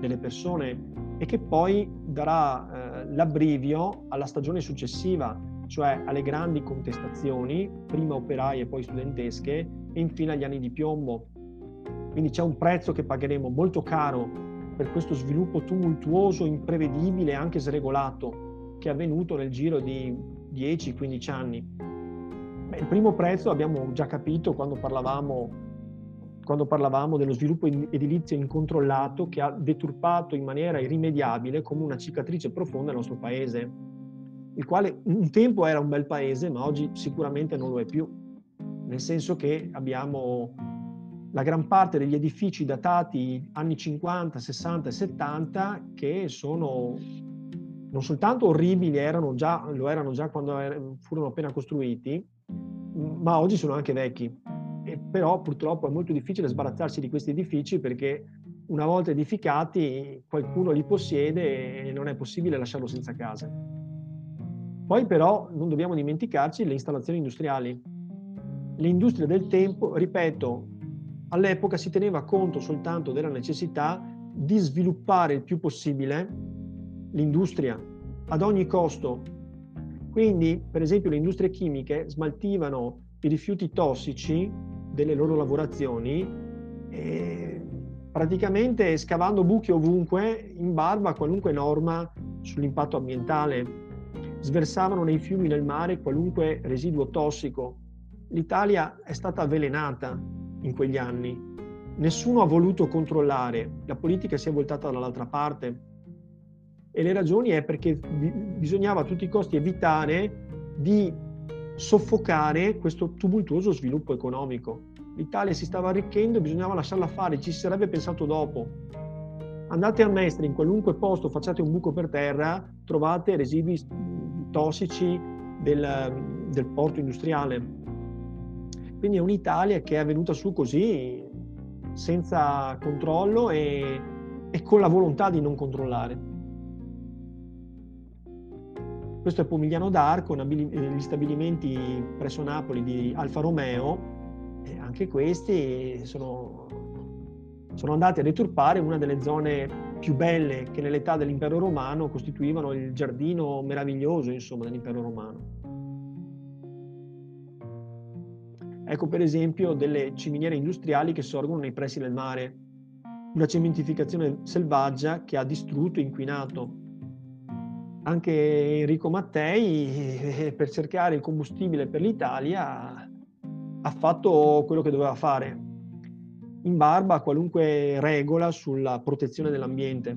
delle persone, e che poi darà l'abbrivio alla stagione successiva, cioè alle grandi contestazioni, prima operaie e poi studentesche, e infine agli anni di piombo. Quindi c'è un prezzo che pagheremo molto caro per questo sviluppo tumultuoso, imprevedibile e anche sregolato che è avvenuto nel giro di 10-15 anni. Il primo prezzo abbiamo già capito quando parlavamo dello sviluppo edilizio incontrollato, che ha deturpato in maniera irrimediabile, come una cicatrice profonda, il nostro paese, il quale un tempo era un bel paese ma oggi sicuramente non lo è più, nel senso che abbiamo la gran parte degli edifici datati anni 50, 60 e 70 che sono non soltanto orribili, lo erano già quando furono appena costruiti, ma oggi sono anche vecchi. E però purtroppo è molto difficile sbarazzarsi di questi edifici, perché una volta edificati qualcuno li possiede e non è possibile lasciarlo senza casa. Poi però non dobbiamo dimenticarci le installazioni industriali. Le industrie del tempo, ripeto, all'epoca si teneva conto soltanto della necessità di sviluppare il più possibile l'industria, ad ogni costo. Quindi, per esempio, le industrie chimiche smaltivano i rifiuti tossici delle loro lavorazioni praticamente scavando buchi ovunque in barba a qualunque norma sull'impatto ambientale. Sversavano nei fiumi, nel mare, qualunque residuo tossico. L'Italia è stata avvelenata in quegli anni. Nessuno ha voluto controllare, la politica si è voltata dall'altra parte. E le ragioni è perché bisognava a tutti i costi evitare di soffocare questo tumultuoso sviluppo economico. L'Italia si stava arricchendo e bisognava lasciarla fare, ci si sarebbe pensato dopo. Andate a Mestre, in qualunque posto, facciate un buco per terra, trovate residui tossici del porto industriale. Quindi è un'Italia che è venuta su così, senza controllo e con la volontà di non controllare. Questo è Pomigliano d'Arco, gli stabilimenti presso Napoli di Alfa Romeo, e anche questi sono andati a deturpare una delle zone più belle che nell'età dell'impero romano costituivano il giardino meraviglioso, insomma, dell'impero romano. Ecco per esempio delle ciminiere industriali che sorgono nei pressi del mare, una cementificazione selvaggia che ha distrutto e inquinato. Anche Enrico Mattei, per cercare il combustibile per l'Italia, ha fatto quello che doveva fare, in barba a qualunque regola sulla protezione dell'ambiente.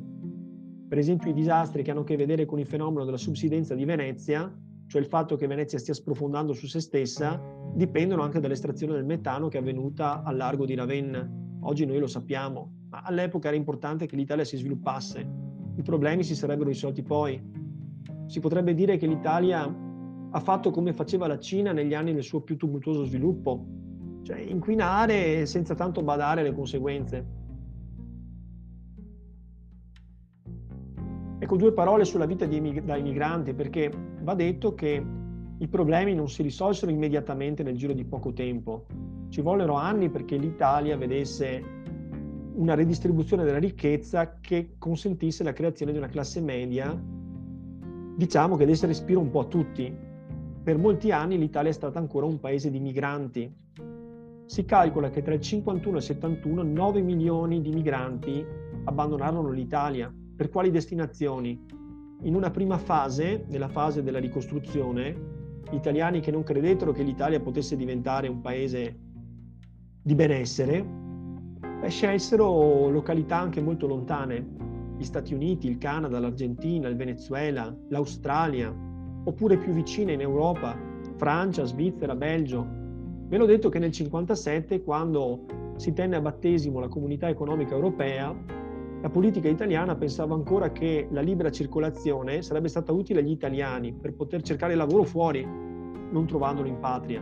Per esempio i disastri che hanno a che vedere con il fenomeno della subsidenza di Venezia, cioè il fatto che Venezia stia sprofondando su se stessa, dipendono anche dall'estrazione del metano che è avvenuta al largo di Ravenna. Oggi noi lo sappiamo, ma all'epoca era importante che l'Italia si sviluppasse. I problemi si sarebbero risolti poi. Si potrebbe dire che l'Italia ha fatto come faceva la Cina negli anni del suo più tumultuoso sviluppo, cioè inquinare senza tanto badare alle conseguenze. Ecco due parole sulla vita da immigrante, perché va detto che i problemi non si risolsero immediatamente nel giro di poco tempo. Ci vollero anni perché l'Italia vedesse una redistribuzione della ricchezza che consentisse la creazione di una classe media, diciamo, che desse respiro un po' a tutti. Per molti anni l'Italia è stata ancora un paese di migranti. Si calcola che tra il 51 e il 71 9 milioni di migranti abbandonarono l'Italia. Per quali destinazioni? In una prima fase, nella fase della ricostruzione, gli italiani che non credettero che l'Italia potesse diventare un paese di benessere, scelsero località anche molto lontane. Gli Stati Uniti, il Canada, l'Argentina, il Venezuela, l'Australia, oppure più vicine in Europa, Francia, Svizzera, Belgio. Ve l'ho detto che nel 1957, quando si tenne a battesimo la Comunità Economica Europea, la politica italiana pensava ancora che la libera circolazione sarebbe stata utile agli italiani per poter cercare lavoro fuori, non trovandolo in patria.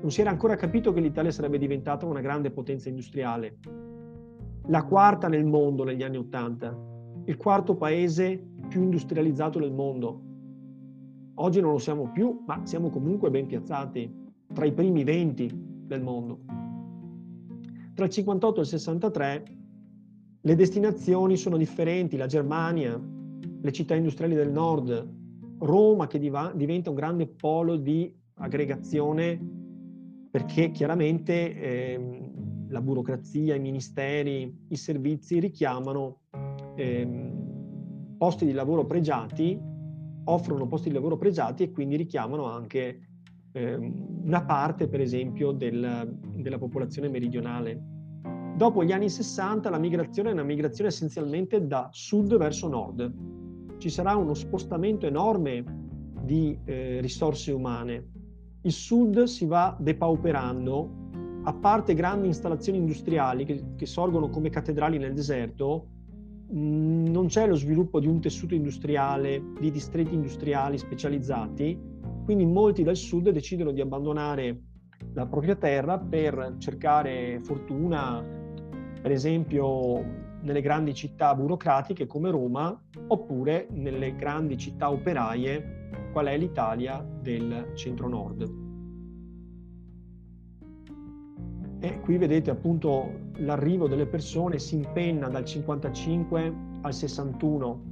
Non si era ancora capito che l'Italia sarebbe diventata una grande potenza industriale, la quarta nel mondo negli anni Ottanta. Il quarto paese più industrializzato del mondo. Oggi non lo siamo più, ma siamo comunque ben piazzati tra i primi 20 del mondo. Tra il 58 e il 63 le destinazioni sono differenti: la Germania, le città industriali del nord, Roma che diventa un grande polo di aggregazione perché chiaramente la burocrazia, i ministeri, i servizi richiamano posti di lavoro pregiati, offrono posti di lavoro pregiati e quindi richiamano anche una parte, per esempio, della popolazione meridionale. Dopo gli anni 60 la migrazione è una migrazione essenzialmente da sud verso nord. Ci sarà uno spostamento enorme di risorse umane. Il sud si va depauperando, a parte grandi installazioni industriali che sorgono come cattedrali nel deserto. Non c'è lo sviluppo di un tessuto industriale, di distretti industriali specializzati, quindi molti dal sud decidono di abbandonare la propria terra per cercare fortuna, per esempio, nelle grandi città burocratiche come Roma, oppure nelle grandi città operaie, qual è l'Italia del centro-nord. E qui vedete appunto l'arrivo delle persone si impenna dal 55 al 61.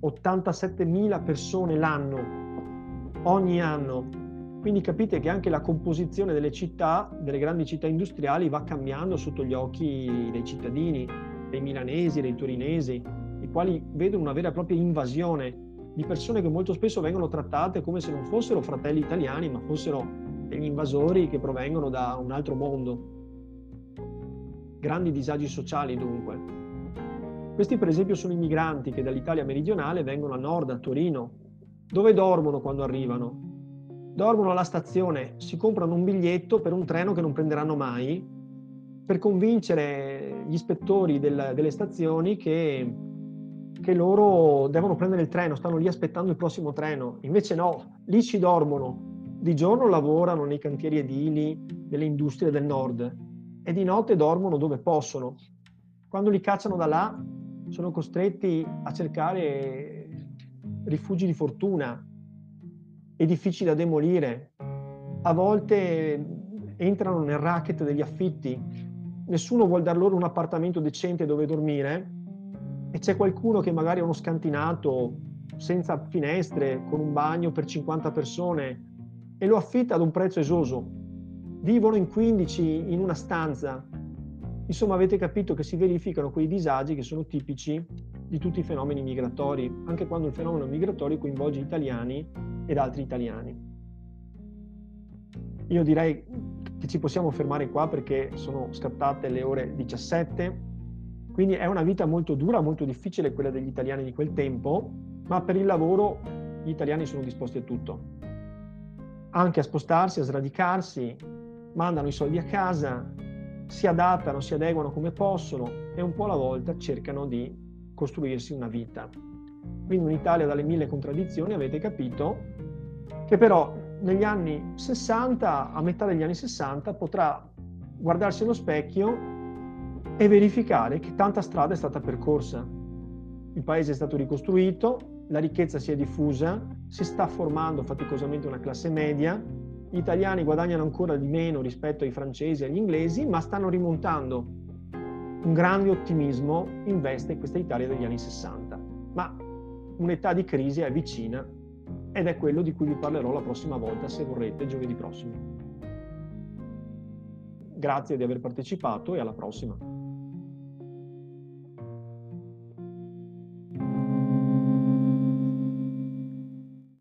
87.000 persone l'anno, ogni anno. Quindi capite che anche la composizione delle città, delle grandi città industriali, va cambiando sotto gli occhi dei cittadini, dei milanesi, dei torinesi, i quali vedono una vera e propria invasione di persone che molto spesso vengono trattate come se non fossero fratelli italiani, ma fossero degli invasori che provengono da un altro mondo. Grandi disagi sociali, dunque. Questi per esempio sono i migranti che dall'Italia meridionale vengono a nord, a Torino. Dove dormono quando arrivano? Dormono alla stazione, si comprano un biglietto per un treno che non prenderanno mai, per convincere gli ispettori delle stazioni che loro devono prendere il treno, stanno lì aspettando il prossimo treno. Invece no, lì ci dormono. Di giorno lavorano nei cantieri edili delle industrie del nord e di notte dormono dove possono. Quando li cacciano da là sono costretti a cercare rifugi di fortuna, edifici da demolire, a volte entrano nel racket degli affitti, nessuno vuol dar loro un appartamento decente dove dormire e c'è qualcuno che magari ha uno scantinato senza finestre con un bagno per 50 persone e lo affitta ad un prezzo esoso, vivono in 15 in una stanza. Insomma, avete capito che si verificano quei disagi che sono tipici di tutti i fenomeni migratori, anche quando il fenomeno migratorio coinvolge italiani ed altri italiani. Io direi che ci possiamo fermare qua perché sono scattate le ore 17, quindi è una vita molto dura, molto difficile quella degli italiani di quel tempo, ma per il lavoro gli italiani sono disposti a tutto, anche a spostarsi, a sradicarsi, mandano i soldi a casa, si adattano, si adeguano come possono e un po' alla volta cercano di costruirsi una vita. Quindi un'Italia dalle mille contraddizioni, avete capito, che però negli anni 60, a metà degli anni 60, potrà guardarsi allo specchio e verificare che tanta strada è stata percorsa. Il paese è stato ricostruito, la ricchezza si è diffusa, si sta formando faticosamente una classe media, gli italiani guadagnano ancora di meno rispetto ai francesi e agli inglesi, ma stanno rimontando. Un grande ottimismo investe questa Italia degli anni 60, ma un'età di crisi è vicina, ed è quello di cui vi parlerò la prossima volta, se vorrete, giovedì prossimo. Grazie di aver partecipato e alla prossima.